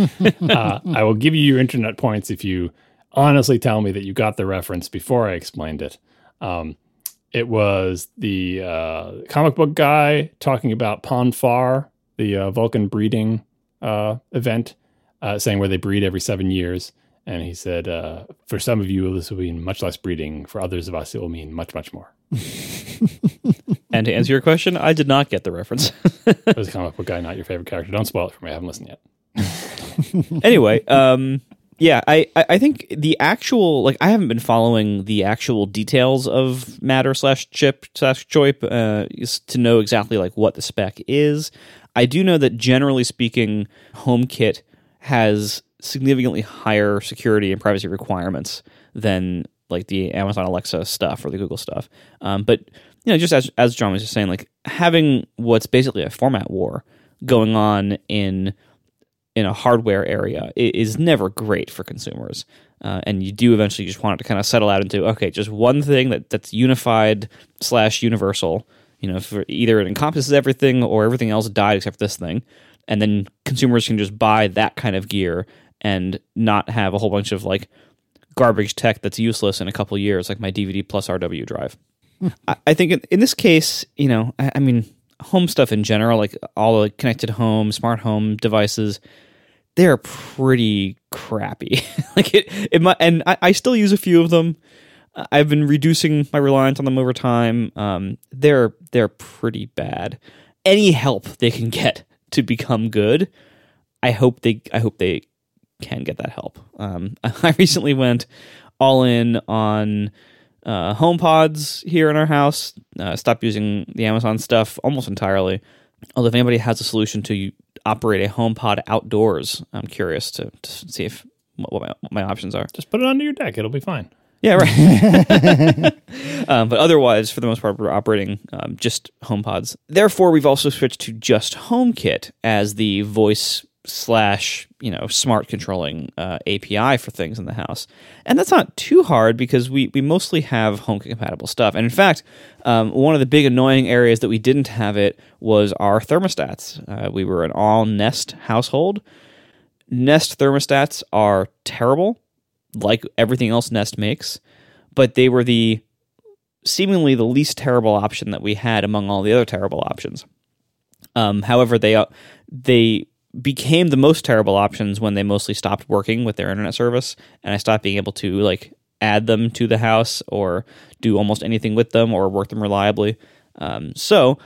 uh, I will give you your internet points if you honestly tell me that you got the reference before I explained it. Um, it was the uh, comic book guy talking about Ponfar, the uh, Vulcan breeding uh, event, uh, saying where they breed every seven years. And he said, uh, for some of you, this will mean much less breeding. For others of us, it will mean much, much more. And to answer your question, I did not get the reference. It was a comic book guy, not your favorite character. Don't spoil it for me. I haven't listened yet. Anyway, um... yeah, I, I think the actual, like, I haven't been following the actual details of Matter slash Chip slash Choip uh, to know exactly, like, what the spec is. I do know that, generally speaking, HomeKit has significantly higher security and privacy requirements than, like, the Amazon Alexa stuff or the Google stuff. Um, but, you know, just as, as John was just saying, like, having what's basically a format war going on in... in a hardware area is never great for consumers. Uh, and you do eventually just want it to kind of settle out into, okay, just one thing that, that's unified slash universal, you know, for either it encompasses everything or everything else died except for this thing. And then consumers can just buy that kind of gear and not have a whole bunch of like garbage tech that's useless in a couple of years, like my D V D plus R W drive. I, I think in, in this case, you know, I, I mean... home stuff in general, like all the connected home, smart home devices, they're pretty crappy. Like it, it might, and I, I still use a few of them. I've been reducing my reliance on them over time. Um, they're they're pretty bad. Any help they can get to become good, I hope they I hope they can get that help. Um, I recently went all in on. Uh, HomePods here in our house. Uh, stopped using the Amazon stuff almost entirely. Although if anybody has a solution to operate a HomePod outdoors, I'm curious to, to see if what my, what my options are. Just put it under your deck; it'll be fine. Yeah, right. um, but otherwise, for the most part, we're operating um, just HomePods. Therefore, we've also switched to just HomeKit as the voice slash you know smart controlling uh, A P I for things in the house, and that's not too hard because we we mostly have HomeKit compatible stuff. And in fact, um, one of the big annoying areas that we didn't have it was our thermostats. Uh, we were an all Nest household. Nest thermostats are terrible, like everything else Nest makes, but they were the seemingly the least terrible option that we had among all the other terrible options. Um, however, they they became the most terrible options when they mostly stopped working with their internet service, and I stopped being able to like add them to the house or do almost anything with them or work them reliably. Um, so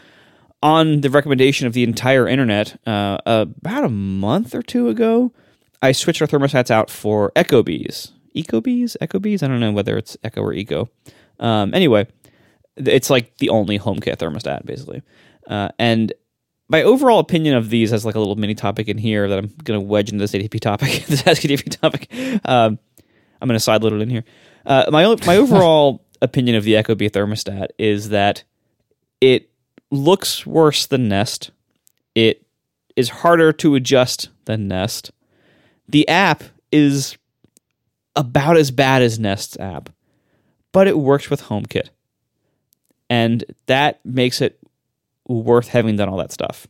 on the recommendation of the entire internet, uh, about a month or two ago, I switched our thermostats out for Echo Bees. Echo Bees? Echo Bees? I don't know whether it's Echo or Eco. Um, anyway, it's like the only HomeKit thermostat, basically. Uh, and my overall opinion of these as like a little mini topic in here that I'm going to wedge into this A D P topic, this Ask A D P topic. Um, I'm going to sideload it in here. Uh, my my overall opinion of the Echo Bee thermostat is that it looks worse than Nest. It is harder to adjust than Nest. The app is about as bad as Nest's app, but it works with HomeKit. And that makes it worth having done all that stuff,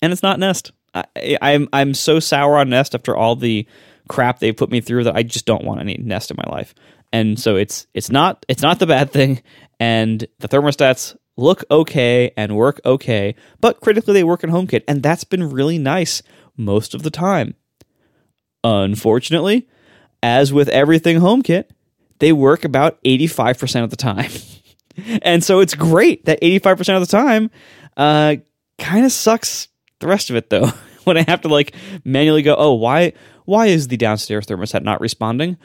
and it's not Nest. I, I'm I'm so sour on Nest after all the crap they put me through that I just don't want any Nest in my life. And so it's it's not it's not the bad thing. And the thermostats look okay and work okay, but critically they work in HomeKit, and that's been really nice most of the time. Unfortunately, as with everything HomeKit, they work about eighty-five percent of the time. And so it's great that eighty-five percent of the time uh, kind of sucks the rest of it, though, when I have to like manually go, oh, why why is the downstairs thermostat not responding?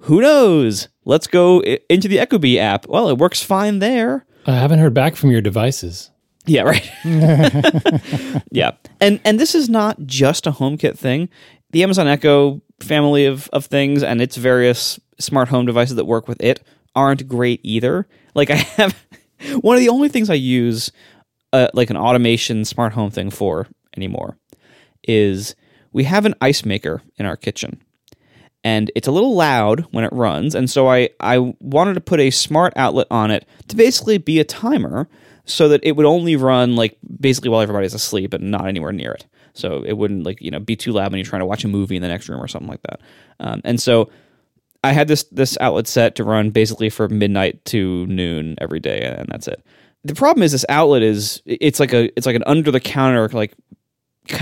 Who knows? Let's go into the Ecobee app. Well, it works fine there. I haven't heard back from your devices. Yeah, right. yeah. And and this is not just a HomeKit thing. The Amazon Echo family of, of things and its various smart home devices that work with it aren't great either. Like I have one of the only things I use uh, like an automation smart home thing for anymore is we have an ice maker in our kitchen. And it's a little loud when it runs, and so I, I wanted to put a smart outlet on it to basically be a timer so that it would only run like basically while everybody's asleep and not anywhere near it. So it wouldn't like you know be too loud when you're trying to watch a movie in the next room or something like that. Um, and so I had this this outlet set to run basically from midnight to noon every day, and that's it. The problem is this outlet is it's like a it's like an under the counter like.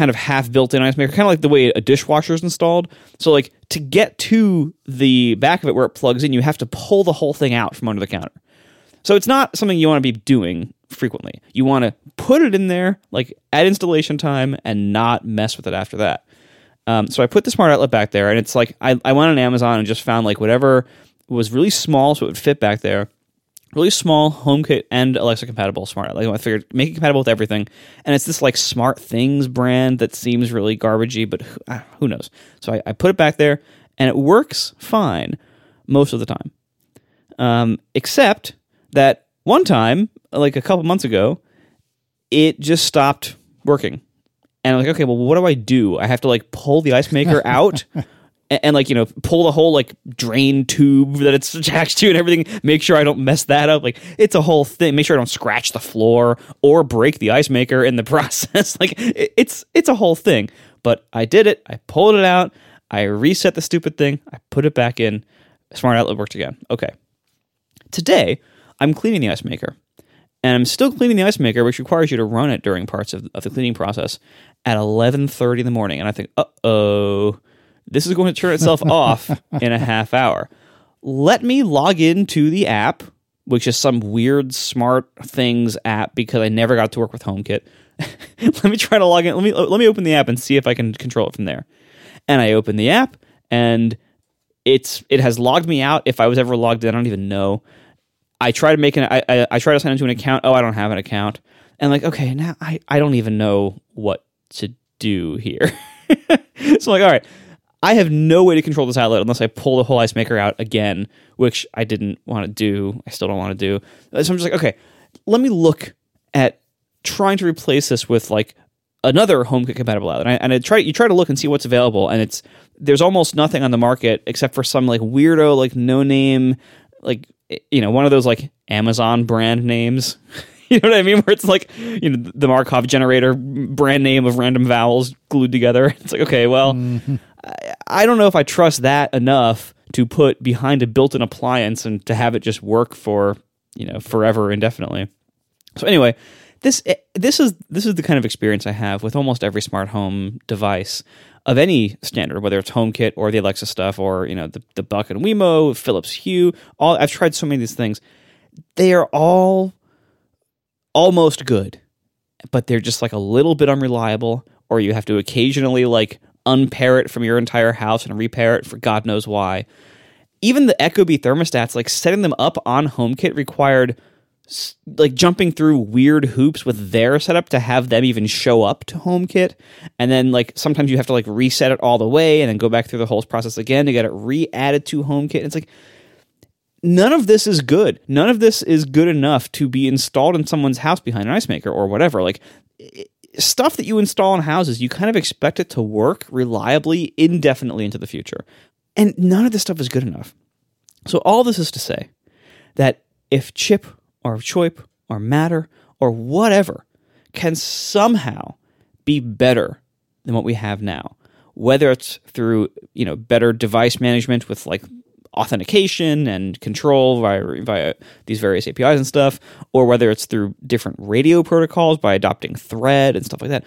kind of half built-in ice maker, kind of like the way a dishwasher is installed. So like to get to the back of it where it plugs in, you have to pull the whole thing out from under the counter. So it's not something you want to be doing frequently. You want to put it in there like at installation time and not mess with it after that. Um, so I put the smart outlet back there, and it's like I, I went on Amazon and just found like whatever was really small so it would fit back there. Really small HomeKit and Alexa compatible smart outlet. I figured make it compatible with everything, and it's this like Smart Things brand that seems really garbagey, but who, uh, who knows? So I, I put it back there, and it works fine most of the time, um, except that one time, like a couple months ago, it just stopped working, and I'm like, okay, well, what do I do? I have to like pull the ice maker out. And, like, you know, pull the whole, like, drain tube that it's attached to and everything. Make sure I don't mess that up. Like, it's a whole thing. Make sure I don't scratch the floor or break the ice maker in the process. Like, it's it's a whole thing. But I did it. I pulled it out. I reset the stupid thing. I put it back in. Smart outlet worked again. Okay. Today, I'm cleaning the ice maker. And I'm still cleaning the ice maker, which requires you to run it during parts of, of the cleaning process at eleven thirty in the morning. And I think, uh-oh. This is going to turn itself off in a half hour. Let me log into the app, which is some weird Smart Things app because I never got to work with HomeKit. Let me try to log in. Let me let me open the app and see if I can control it from there. And I open the app, and it's it has logged me out. If I was ever logged in, I don't even know. I try to make an I I, I try to sign into an account. Oh, I don't have an account. And like, okay, now I, I don't even know what to do here. So I'm like, all right. I have no way to control this outlet unless I pull the whole ice maker out again, which I didn't want to do. I still don't want to do. So I'm just like, okay, let me look at trying to replace this with like another HomeKit compatible outlet. And I, and I try, you try to look and see what's available, and it's there's almost nothing on the market except for some like weirdo, like no name, like you know, one of those like Amazon brand names. You know what I mean? Where it's like, you know, the Markov generator brand name of random vowels glued together. It's like, okay, well, mm-hmm. I, I don't know if I trust that enough to put behind a built-in appliance and to have it just work for, you know, forever indefinitely. So anyway, this this is this is the kind of experience I have with almost every smart home device of any standard, whether it's HomeKit or the Alexa stuff or, you know, the, the Buck and Wemo, Philips Hue. All I've tried so many of these things. They are all almost good, but they're just like a little bit unreliable, or you have to occasionally like unpair it from your entire house and repair it for God knows why. Even the Ecobee thermostats, like setting them up on HomeKit required like jumping through weird hoops with their setup to have them even show up to HomeKit. And then like sometimes you have to like reset it all the way and then go back through the whole process again to get it re-added to HomeKit. It's like, none of this is good. None of this is good enough to be installed in someone's house behind an ice maker or whatever. Like stuff that you install in houses, you kind of expect it to work reliably indefinitely into the future. And none of this stuff is good enough. So all this is to say that if Chip or Choip or Matter or whatever can somehow be better than what we have now, whether it's through, you know, better device management with like authentication and control via, via these various A P Is and stuff, or whether it's through different radio protocols by adopting Thread and stuff like that.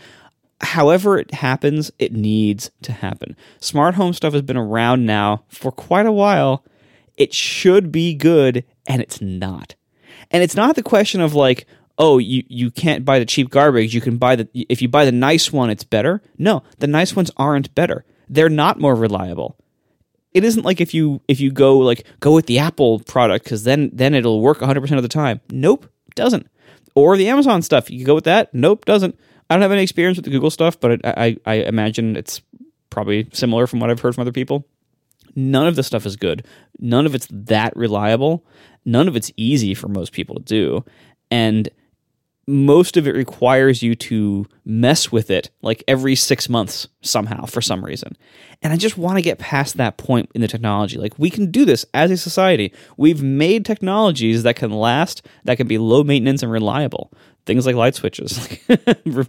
However it happens, it needs to happen. Smart home stuff has been around now for quite a while. It should be good, and it's not. And it's not the question of like, oh, you, you can't buy the cheap garbage. You can buy the, if you buy the nice one, it's better. No, the nice ones aren't better. They're not more reliable. It isn't like if you if you go like go with the Apple product because then then it'll work one hundred percent of the time. Nope, doesn't. Or the Amazon stuff, you go with that. Nope, doesn't. I don't have any experience with the Google stuff, but I, I I imagine it's probably similar from what I've heard from other people. None of this stuff is good. None of it's that reliable. None of it's easy for most people to do. And most of it requires you to mess with it like every six months somehow for some reason. And I just want to get past that point in the technology. Like, we can do this as a society. We've made technologies that can last, that can be low maintenance and reliable. Things like light switches, like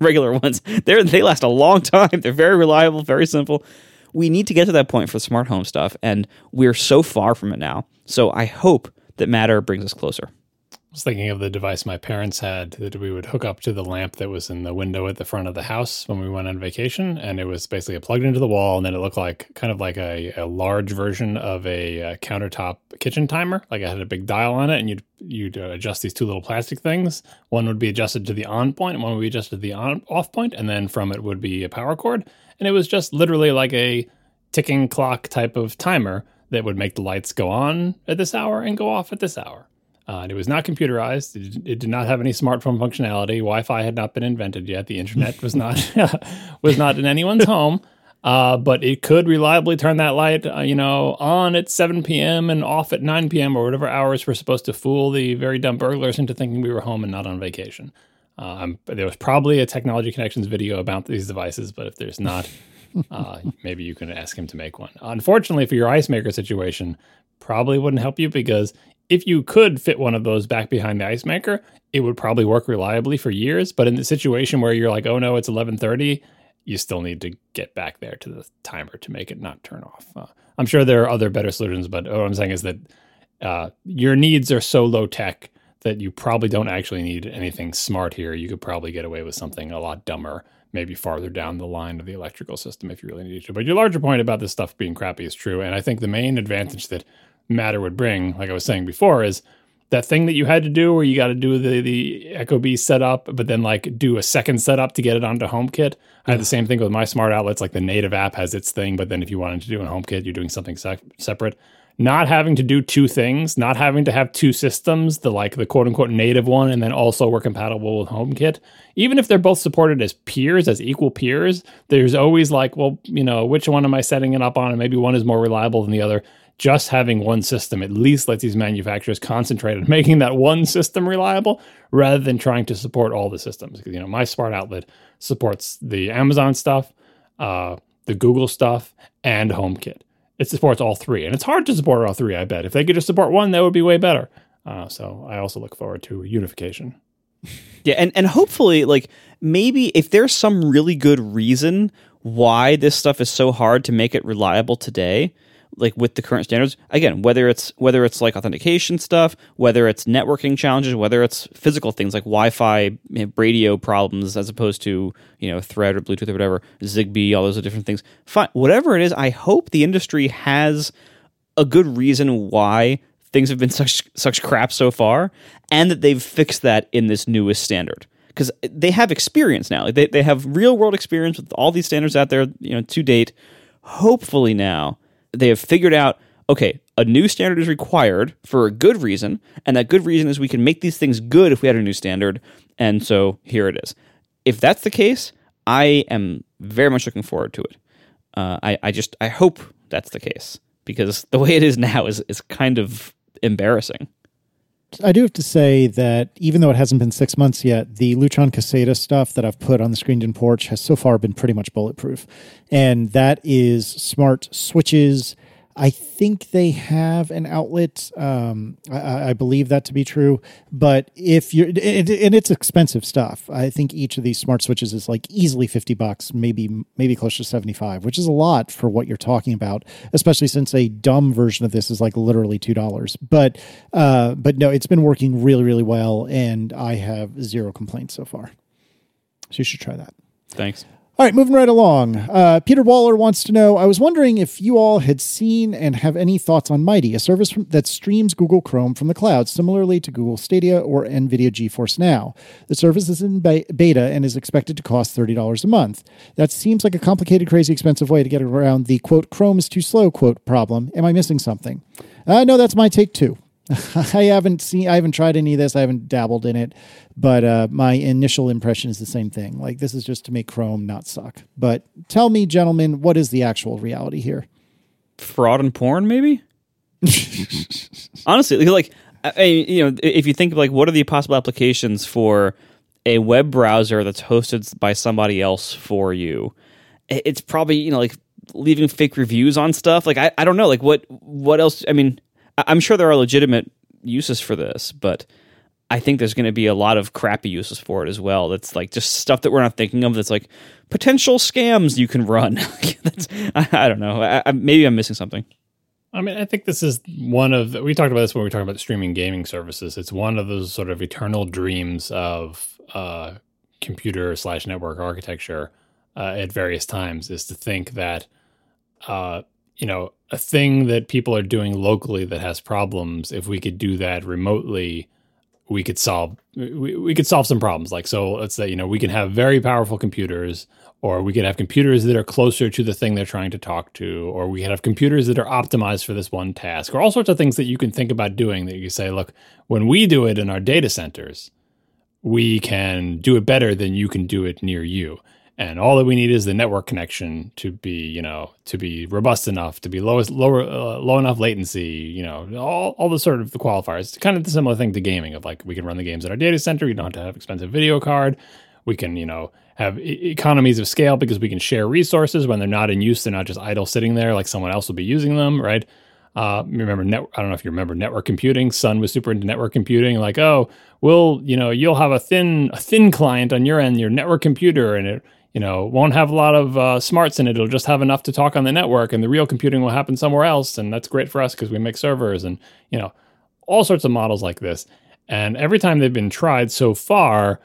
regular ones. They're, they last a long time. They're very reliable, very simple. We need to get to that point for smart home stuff, and we're so far from it now. So I hope that Matter brings us closer. I was thinking of the device my parents had that we would hook up to the lamp that was in the window at the front of the house when we went on vacation, and it was basically plugged into the wall, and then it looked like kind of like a, a large version of a, a countertop kitchen timer. Like, it had a big dial on it, and you'd you'd adjust these two little plastic things. One would be adjusted to the on point, and one would be adjusted to the on off point, and then from it would be a power cord. And it was just literally like a ticking clock type of timer that would make the lights go on at this hour and go off at this hour. Uh, and it was not computerized. It, it did not have any smartphone functionality. Wi-Fi had not been invented yet. The internet was not was not in anyone's home. Uh, but it could reliably turn that light, uh, you know, on at seven p.m. and off at nine p.m. or whatever hours were supposed to fool the very dumb burglars into thinking we were home and not on vacation. Um, there was probably a Technology Connections video about these devices, but if there's not, uh, maybe you can ask him to make one. Unfortunately, for your ice maker situation, probably wouldn't help you because if you could fit one of those back behind the ice maker, it would probably work reliably for years. But in the situation where you're like, oh no, it's eleven thirty, you still need to get back there to the timer to make it not turn off. Uh, I'm sure there are other better solutions, but what I'm saying is that uh, your needs are so low tech that you probably don't actually need anything smart here. You could probably get away with something a lot dumber, maybe farther down the line of the electrical system if you really needed to. But your larger point about this stuff being crappy is true. And I think the main advantage that Matter would bring, like I was saying before, is that thing that you had to do where you got to do the, the Echo Bee setup, but then like do a second setup to get it onto HomeKit. I had the same thing with my smart outlets. Like the native app has its thing, but then if you wanted to do in HomeKit, you're doing something se- separate. Not having to do two things, not having to have two systems, the like the quote-unquote native one, and then also we're compatible with HomeKit. Even if they're both supported as peers, as equal peers, there's always like, well, you know, which one am I setting it up on? And maybe one is more reliable than the other. Just having one system at least lets these manufacturers concentrate on making that one system reliable rather than trying to support all the systems. Because, you know, my smart outlet supports the Amazon stuff, uh, the Google stuff, and HomeKit. It supports all three. And it's hard to support all three, I bet. If they could just support one, that would be way better. Uh, so I also look forward to unification. Yeah, and, and hopefully, like, maybe if there's some really good reason why this stuff is so hard to make it reliable today, like with the current standards, again, whether it's whether it's like authentication stuff, whether it's networking challenges, whether it's physical things like Wi-Fi, radio problems as opposed to, you know, Thread or Bluetooth or whatever, Zigbee, all those different things. Fine, whatever it is, I hope the industry has a good reason why things have been such such crap so far, and that they've fixed that in this newest standard. Because they have experience now. They they have real world experience with all these standards out there, you know, to date. Hopefully now they have figured out, okay, a new standard is required for a good reason, and that good reason is we can make these things good if we had a new standard, and so here it is. If that's the case, I am very much looking forward to it. Uh, I, I just, I hope that's the case, because the way it is now is, is kind of embarrassing. I do have to say that even though it hasn't been six months yet, the Lutron Caseta stuff that I've put on the Screened-In Porch has so far been pretty much bulletproof. And that is smart switches. I think they have an outlet. Um, I, I believe that to be true. But if you're, and, and it's expensive stuff. I think each of these smart switches is like easily fifty bucks, maybe maybe close to seventy-five, which is a lot for what you're talking about, especially since a dumb version of this is like literally two dollars. But uh, but no, it's been working really, really well, and I have zero complaints so far. So you should try that. Thanks. All right, moving right along. Uh, Peter Waller wants to know, I was wondering if you all had seen and have any thoughts on Mighty, a service from, that streams Google Chrome from the cloud, similarly to Google Stadia or NVIDIA GeForce Now. The service is in be- beta and is expected to cost thirty dollars a month. That seems like a complicated, crazy, expensive way to get around the, quote, Chrome is too slow, quote, problem. Am I missing something? Uh, no, that's my take, too. I haven't seen, I haven't tried any of this. I haven't dabbled in it, but uh, my initial impression is the same thing. Like, this is just to make Chrome not suck. But tell me, gentlemen, what is the actual reality here? Fraud and porn, maybe? Honestly, like, I, you know, if you think of, like, what are the possible applications for a web browser that's hosted by somebody else for you? It's probably, you know, like, leaving fake reviews on stuff. Like, I, I don't know, like, what, what else? I mean, I'm sure there are legitimate uses for this, but I think there's going to be a lot of crappy uses for it as well. That's like just stuff that we're not thinking of. That's like potential scams you can run. that's, I, I don't know. I, I, maybe I'm missing something. I mean, I think this is one of, we talked about this when we were talking about streaming gaming services. It's one of those sort of eternal dreams of uh, computer slash network architecture uh, at various times, is to think that, uh, you know, a thing that people are doing locally that has problems, if we could do that remotely, we could solve, we, we could solve some problems. Like, so let's say, you know, we can have very powerful computers, or we could have computers that are closer to the thing they're trying to talk to, or we could have computers that are optimized for this one task, or all sorts of things that you can think about doing that you say, look, when we do it in our data centers, we can do it better than you can do it near you. And all that we need is the network connection to be, you know, to be robust enough, to be lowest, lower, uh, low enough latency, you know, all, all the sort of the qualifiers. It's kind of the similar thing to gaming of like, we can run the games in our data center. You don't have to have expensive video card. We can, you know, have e- economies of scale because we can share resources when they're not in use. They're not just idle sitting there like someone else will be using them, right? Uh, remember, net, I don't know if you remember network computing. Sun was super into network computing. Like, oh, well, you know, you'll have a thin, a thin client on your end, your network computer, and it, you know, won't have a lot of uh, smarts in it. It'll just have enough to talk on the network, and the real computing will happen somewhere else. And that's great for us because we make servers and, you know, all sorts of models like this. And every time they've been tried so far,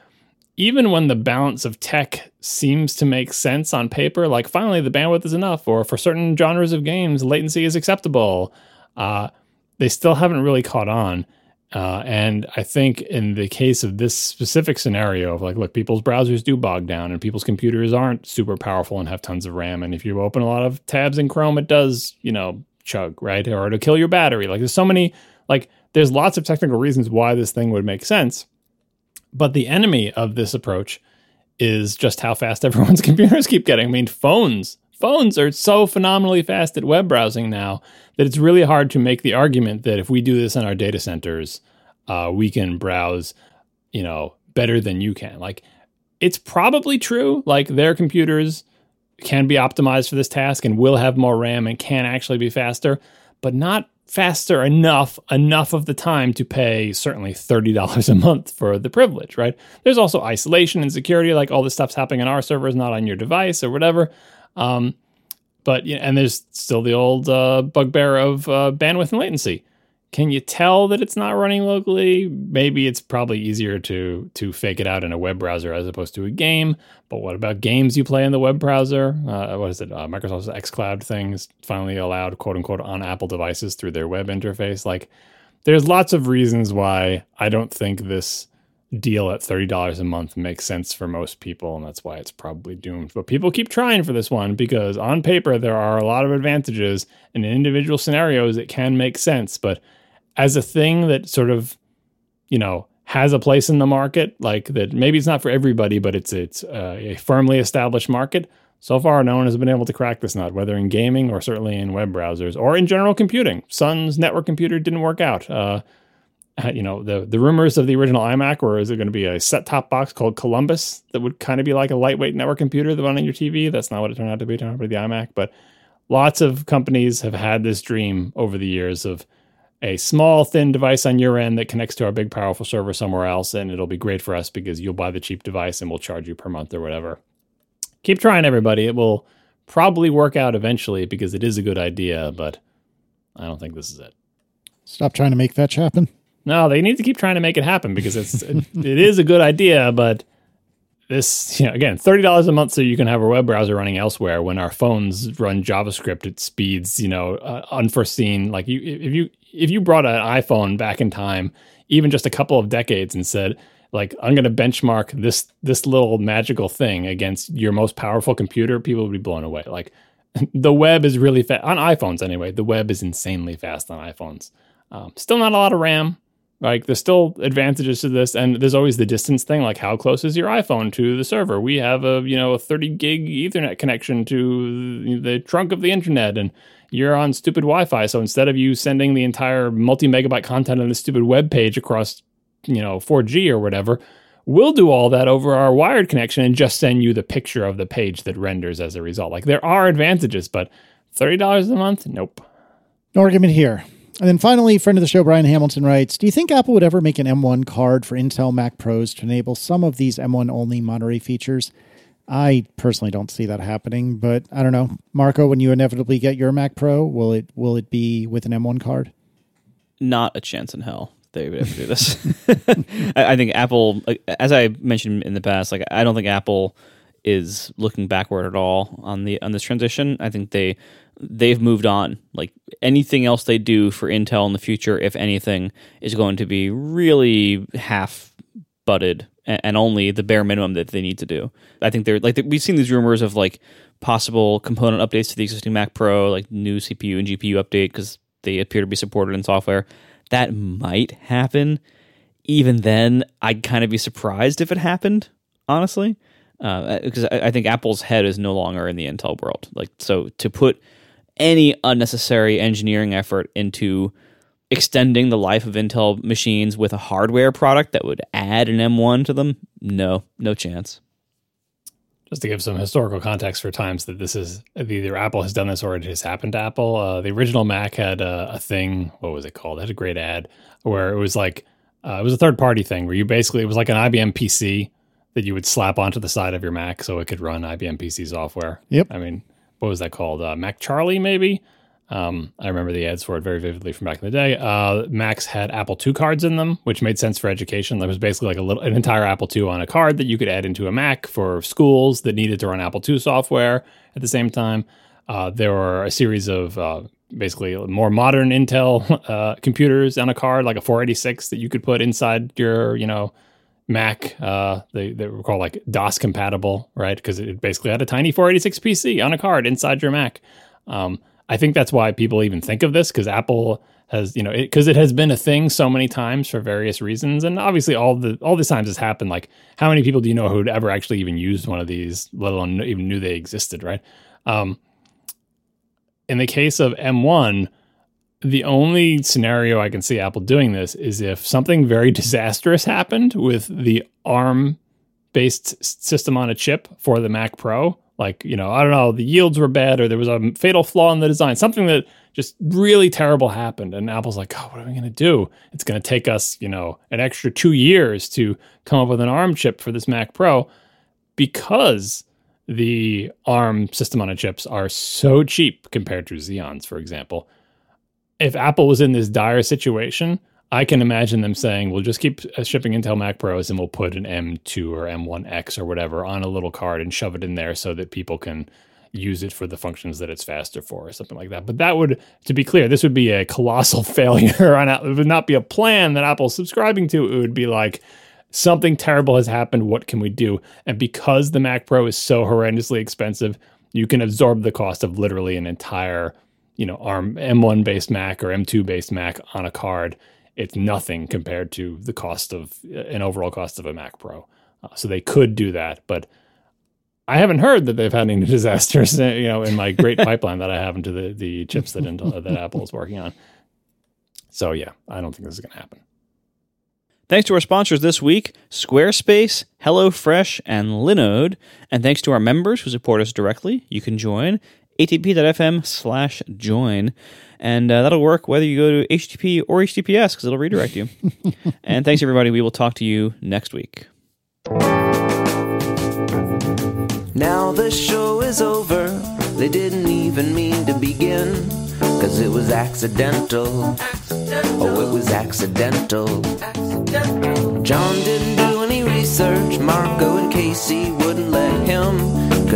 even when the balance of tech seems to make sense on paper, like finally the bandwidth is enough, or for certain genres of games, latency is acceptable, uh, they still haven't really caught on. Uh, and I think in the case of this specific scenario of like, look, people's browsers do bog down and people's computers aren't super powerful and have tons of RAM. And if you open a lot of tabs in Chrome, it does, you know, chug, right? Or it'll kill your battery. Like there's so many, like there's lots of technical reasons why this thing would make sense. But the enemy of this approach is just how fast everyone's computers keep getting. I mean, phones, phones are so phenomenally fast at web browsing now that it's really hard to make the argument that if we do this in our data centers, uh, we can browse, you know, better than you can. Like, it's probably true. Like, their computers can be optimized for this task and will have more RAM and can actually be faster, but not faster enough, enough of the time to pay certainly thirty dollars a month for the privilege, right? There's also isolation and security, like all this stuff's happening on our servers, not on your device or whatever. Um, but, you know, and there's still the old uh, bugbear of uh, bandwidth and latency. Can you tell that it's not running locally? Maybe it's probably easier to to fake it out in a web browser as opposed to a game. But what about games you play in the web browser? Uh, what is it? Uh, Microsoft's xCloud thing is finally allowed, quote unquote, on Apple devices through their web interface. Like, there's lots of reasons why I don't think this deal at thirty dollars a month makes sense for most people, and that's why it's probably doomed. But people keep trying for this one because on paper there are a lot of advantages, and in individual scenarios it can make sense, but as a thing that sort of, you know, has a place in the market, like that maybe it's not for everybody, but it's it's uh, a firmly established market. So far, no one has been able to crack this nut, whether in gaming or certainly in web browsers or in general computing. Sun's network computer didn't work out. Uh, you know, the, the rumors of the original iMac were, is it going to be a set-top box called Columbus that would kind of be like a lightweight network computer, the one on your T V? That's not what it turned out to be. It turned out to be the iMac. But lots of companies have had this dream over the years of a small, thin device on your end that connects to our big, powerful server somewhere else, and it'll be great for us because you'll buy the cheap device and we'll charge you per month or whatever. Keep trying, everybody. It will probably work out eventually because it is a good idea, but I don't think this is it. Stop trying to make fetch happen. No, they need to keep trying to make it happen because it's it, it is a good idea, but this, you know, again, thirty dollars a month so you can have a web browser running elsewhere when our phones run JavaScript at speeds, you know, uh, unforeseen. Like you, if you if you brought an iPhone back in time, even just a couple of decades, and said, like, I'm going to benchmark this this little magical thing against your most powerful computer, people would be blown away. Like, the web is really fast on iPhones anyway. The web is insanely fast on iPhones. Um, still not a lot of RAM. Like, there's still advantages to this, and there's always the distance thing. Like, how close is your iPhone to the server? We have a, you know, a thirty gig Ethernet connection to the trunk of the internet, and you're on stupid Wi-Fi. So instead of you sending the entire multi-megabyte content on this stupid web page across, you know, four G or whatever, we'll do all that over our wired connection and just send you the picture of the page that renders as a result. Like, there are advantages, but thirty dollars a month? Nope. No argument here. And then finally, friend of the show, Brian Hamilton writes, do you think Apple would ever make an M one card for Intel Mac Pros to enable some of these M one only Monterey features? I personally don't see that happening, but I don't know. Marco, when you inevitably get your Mac Pro, will it will it be with an M one card? Not a chance in hell they would ever do this. I, I think Apple, as I mentioned in the past, like, I don't think Apple is looking backward at all on the on this transition. I think they... they've moved on. Like, anything else they do for Intel in the future, if anything, is going to be really half-butted and only the bare minimum that they need to do. I think they're like, we've seen these rumors of like possible component updates to the existing Mac Pro, like new C P U and G P U update because they appear to be supported in software. That might happen. Even then, I'd kind of be surprised if it happened, honestly, because uh, I, I think Apple's head is no longer in the Intel world. Like, so to put any unnecessary engineering effort into extending the life of Intel machines with a hardware product that would add an M one to them, no, no chance. Just to give some historical context for times that this is, either Apple has done this or it has happened to Apple, uh, the original Mac had a, a thing, what was it called? It had a great ad where it was like, uh, it was a third-party thing where you basically, it was like an I B M P C that you would slap onto the side of your Mac so it could run I B M P C software. Yep. I mean... what was that called? Uh, Mac Charlie, maybe? Um, I remember the ads for it very vividly from back in the day. Uh, Macs had Apple two cards in them, which made sense for education. That was basically like a little, an entire Apple two on a card that you could add into a Mac for schools that needed to run Apple two software at the same time. Uh, there were a series of uh, basically more modern Intel uh, computers on a card, like a four eighty-six that you could put inside your, you know, Mac, uh, they, they were called like DOS compatible, right? Because it basically had a tiny four eighty-six P C on a card inside your Mac. Um, I think that's why people even think of this, because Apple has, you know, because it, it has been a thing so many times for various reasons. And obviously all the all these times it's happened, like, how many people do you know who'd ever actually even used one of these, let alone even knew they existed, right? Um, in the case of M one, the only scenario I can see Apple doing this is if something very disastrous happened with the ARM-based system on a chip for the Mac Pro. Like, you know, I don't know, the yields were bad or there was a fatal flaw in the design. Something that just really terrible happened. And Apple's like, oh, what are we going to do? It's going to take us, you know, an extra two years to come up with an ARM chip for this Mac Pro because the ARM system on a chips are so cheap compared to Xeons, for example. If Apple was in this dire situation, I can imagine them saying, we'll just keep shipping Intel Mac Pros and we'll put an M two or M one X or whatever on a little card and shove it in there so that people can use it for the functions that it's faster for or something like that. But that would, to be clear, this would be a colossal failure. On It would not be a plan that Apple's subscribing to. It would be like, something terrible has happened. What can we do? And because the Mac Pro is so horrendously expensive, you can absorb the cost of literally an entire, you know, ARM M one based Mac or M two based Mac on a card. It's nothing compared to the cost of an overall cost of a Mac Pro. Uh, so they could do that, but I haven't heard that they've had any disasters, you know, in my great pipeline that I have into the, the chips that Intel, that Apple is working on. So yeah, I don't think this is going to happen. Thanks to our sponsors this week, Squarespace, HelloFresh, and Linode. And thanks to our members who support us directly. You can join atp.fm slash join. And uh, that'll work whether you go to H T T P or H T T P S because it'll redirect you. And thanks, everybody. We will talk to you next week. Now the show is over. They didn't even mean to begin because it was accidental. accidental. Oh, it was accidental. accidental. John didn't do any research. Marco and Casey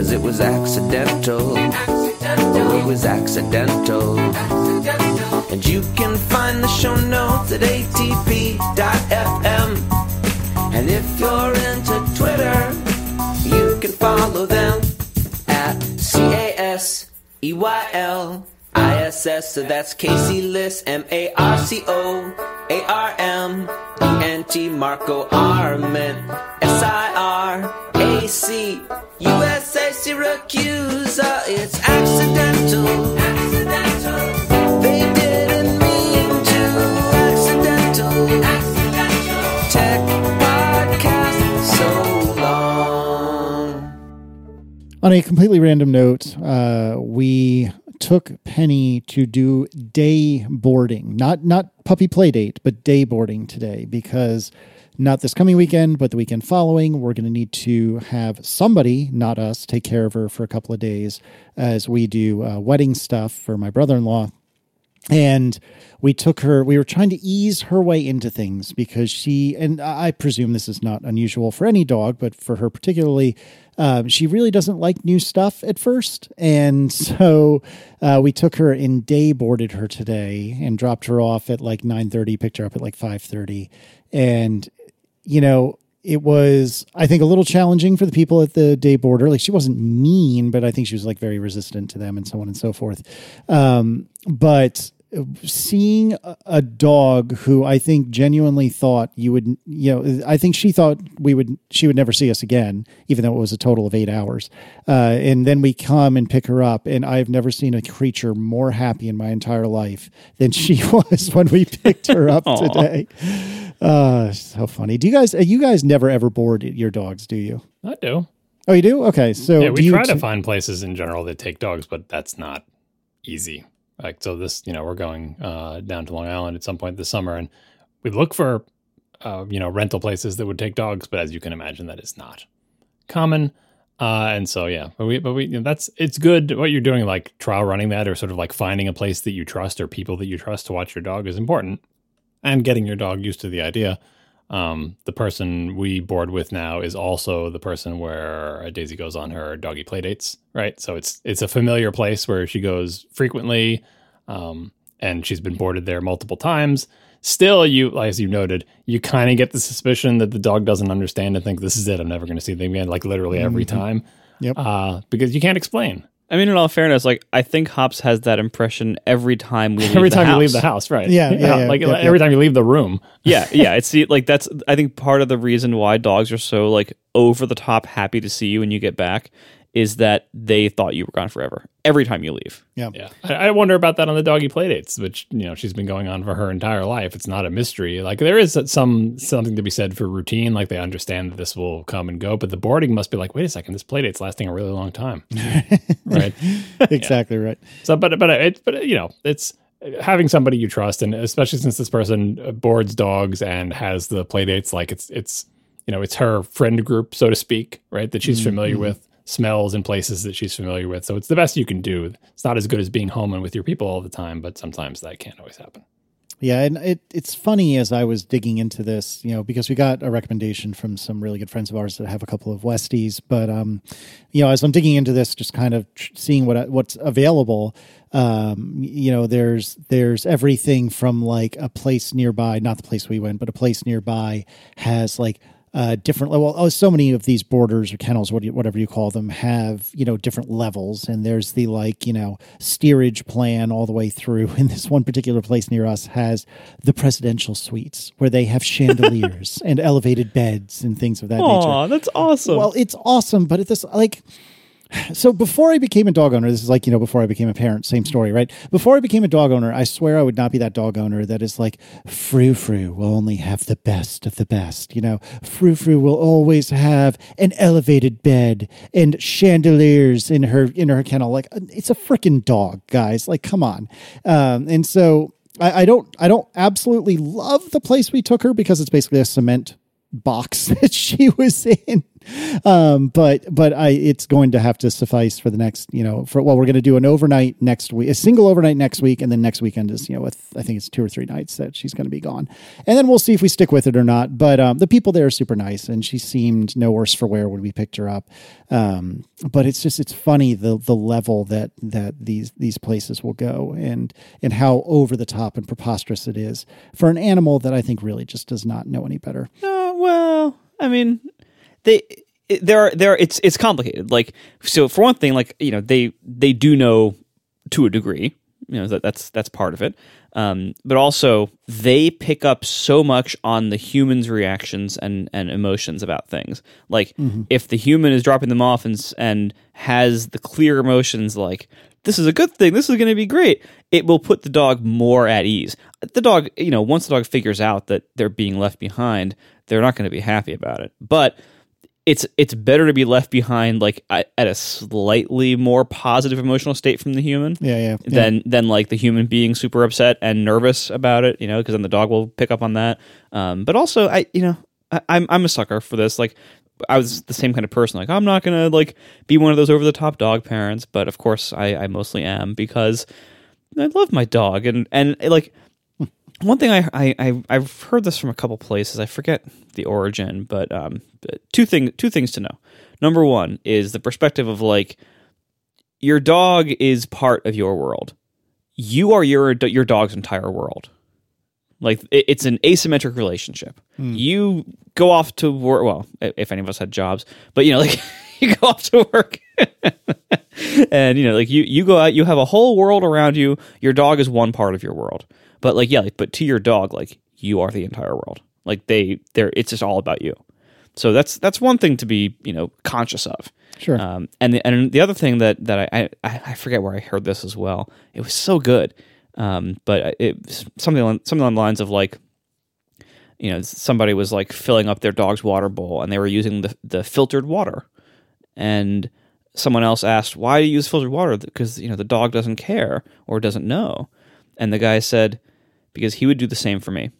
'cause it was accidental. accidental. Oh, it was accidental. accidental. And you can find the show notes at A T P dot F M. And if you're into Twitter, you can follow them at C A S E Y L I S S. So that's Casey Liss, M A R C O A R M E N T, Marco Arment, S I R A C U S A, Syracuse. It's accidental. Accidental. They didn't mean to. Accidental. Accidental. Tech podcast. So long. On a completely random note, uh, we took Penny to do day boarding, not not puppy play date, but day boarding today, because not this coming weekend, but the weekend following, we're going to need to have somebody, not us, take care of her for a couple of days as we do uh, wedding stuff for my brother-in-law. And we took her, we were trying to ease her way into things because she, and I presume this is not unusual for any dog, but for her particularly, um, she really doesn't like new stuff at first. And so uh, we took her and day boarded her today and dropped her off at like nine thirty, picked her up at like five thirty. And, you know, it was, I think, a little challenging for the people at the day boarder. Like, she wasn't mean, but I think she was like very resistant to them and so on and so forth. Um, but seeing a dog who I think genuinely thought you would, you know, I think she thought we would, she would never see us again, even though it was a total of eight hours. Uh, and then we come and pick her up, and I've never seen a creature more happy in my entire life than she was when we picked her up today. Uh, so funny. Do you guys, you guys never ever board your dogs, do you? I do. Oh, you do? Okay. So yeah, we try t- to find places in general that take dogs, but that's not easy. Like, so this, you know, we're going uh, down to Long Island at some point this summer, and we look for, uh, you know, rental places that would take dogs. But as you can imagine, that is not common. Uh, and so, yeah, but we, but we, you know, that's, it's good. What you're doing, like trial running that, or sort of like finding a place that you trust or people that you trust to watch your dog, is important. And getting your dog used to the idea. Um, the person we board with now is also the person where Daisy goes on her doggy play dates, right? So it's it's a familiar place where she goes frequently, um, and she's been boarded there multiple times. Still, you, as you noted, you kind of get the suspicion that the dog doesn't understand and think, this is it, I'm never going to see them again, like literally every mm-hmm. time. Yep. Uh, because you can't explain. I mean, in all fairness, like, I think Hops has that impression every time we leave every the time house. you leave the house, right? Yeah, yeah, yeah, yeah like yeah, every yeah. time you leave the room. Yeah, yeah. It's like that's I think part of the reason why dogs are so like over the top happy to see you when you get back is that they thought you were gone forever every time you leave. Yeah, yeah. I, I wonder about that on the doggy playdates, which you know she's been going on for her entire life. It's not a mystery. Like there is some something to be said for routine. Like they understand that this will come and go, but the boarding must be like, wait a second, this playdate's lasting a really long time, right? Exactly yeah. right. So, but but it but you know it's having somebody you trust, and especially since this person boards dogs and has the playdates, like it's it's you know it's her friend group, so to speak, right? That she's mm-hmm. familiar with. Smells and places that she's familiar with. So it's the best you can do. It's not as good as being home and with your people all the time, but sometimes that can't always happen. Yeah. And it, it's funny as I was digging into this, you know, because we got a recommendation from some really good friends of ours that have a couple of Westies, but, um, you know, as I'm digging into this, just kind of tr- seeing what, what's available, um, you know, there's, there's everything from like a place nearby, not the place we went, but a place nearby has like Uh, different level. Oh, so many of these borders or kennels, whatever you call them, have, you know, different levels. And there's the like, you know, steerage plan all the way through. And this one particular place near us has the presidential suites where they have chandeliers and elevated beds and things of that Aww, nature. Oh, that's awesome. Well, it's awesome. But at this, like, so before I became a dog owner, this is like, you know, before I became a parent, same story, right? Before I became a dog owner, I swear I would not be that dog owner that is like, Frou-Frou will only have the best of the best, you know? Frou-Frou will always have an elevated bed and chandeliers in her in her kennel. Like, it's a freaking dog, guys. Like, come on. Um, and so I, I don't I don't absolutely love the place we took her because it's basically a cement box that she was in. Um, but, but I, it's going to have to suffice for the next, you know, for, well, we're going to do an overnight next week, a single overnight next week. And then next weekend is, you know, with, I think it's two or three nights that she's going to be gone. And then we'll see if we stick with it or not. But, um, the people there are super nice, and she seemed no worse for wear when we picked her up. Um, but it's just, it's funny the, the level that, that these, these places will go, and, and how over the top and preposterous it is for an animal that I think really just does not know any better. Uh, well, I mean, They, there, there. It's it's complicated. Like, so for one thing, like you know, they they do know to a degree. You know, that that's that's part of it. Um, but also, they pick up so much on the human's reactions and, and emotions about things. Like, mm-hmm. if the human is dropping them off and and has the clear emotions, like this is a good thing, this is going to be great, it will put the dog more at ease. The dog, you know, once the dog figures out that they're being left behind, they're not going to be happy about it. But It's it's better to be left behind like at a slightly more positive emotional state from the human, yeah, yeah, yeah. than than like the human being super upset and nervous about it, you know, because then the dog will pick up on that. Um, but also, I you know, I, I'm I'm a sucker for this. Like, I was the same kind of person. Like, I'm not gonna like be one of those over the top dog parents, but of course, I, I mostly am because I love my dog, and and like. One thing I, I, I, I've heard this from a couple places. I forget the origin, but um, two, thing, two things to know. Number one is the perspective of, like, your dog is part of your world. You are your your dog's entire world. Like, it, it's an asymmetric relationship. Mm. You go off to work. Well, if any of us had jobs. But, you know, like, you go off to work. And, you know, like, you, you go out. You have a whole world around you. Your dog is one part of your world. But like yeah, like, but to your dog, like you are the entire world. Like they, they're it's just all about you. So that's that's one thing to be you know conscious of. Sure. Um, and the, and the other thing that that I, I I forget where I heard this as well. It was so good. Um, but it something on, something on the lines of like, you know, somebody was like filling up their dog's water bowl and they were using the the filtered water, and someone else asked, "Why do you use filtered water? Because you know the dog doesn't care or doesn't know." And the guy said, because he would do the same for me.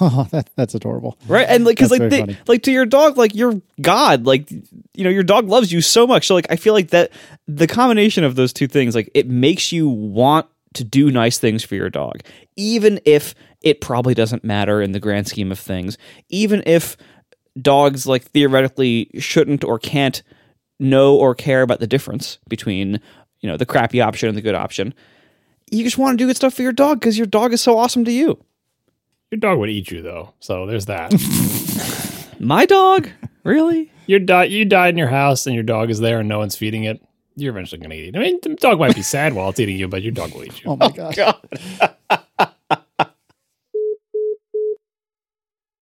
Oh, that, that's adorable. Right. And like, cause that's like, they, like to your dog, like you're God, like, you know, your dog loves you so much. So like, I feel like that the combination of those two things, like it makes you want to do nice things for your dog, even if it probably doesn't matter in the grand scheme of things, even if dogs like theoretically shouldn't or can't know or care about the difference between, you know, the crappy option and the good option. You just want to do good stuff for your dog because your dog is so awesome to you. Your dog would eat you, though. So there's that. My dog? Really? Your do- You died in your house and your dog is there and no one's feeding it. You're eventually going to eat it. I mean, the dog might be sad while it's eating you, but your dog will eat you. Oh, my oh, God. God.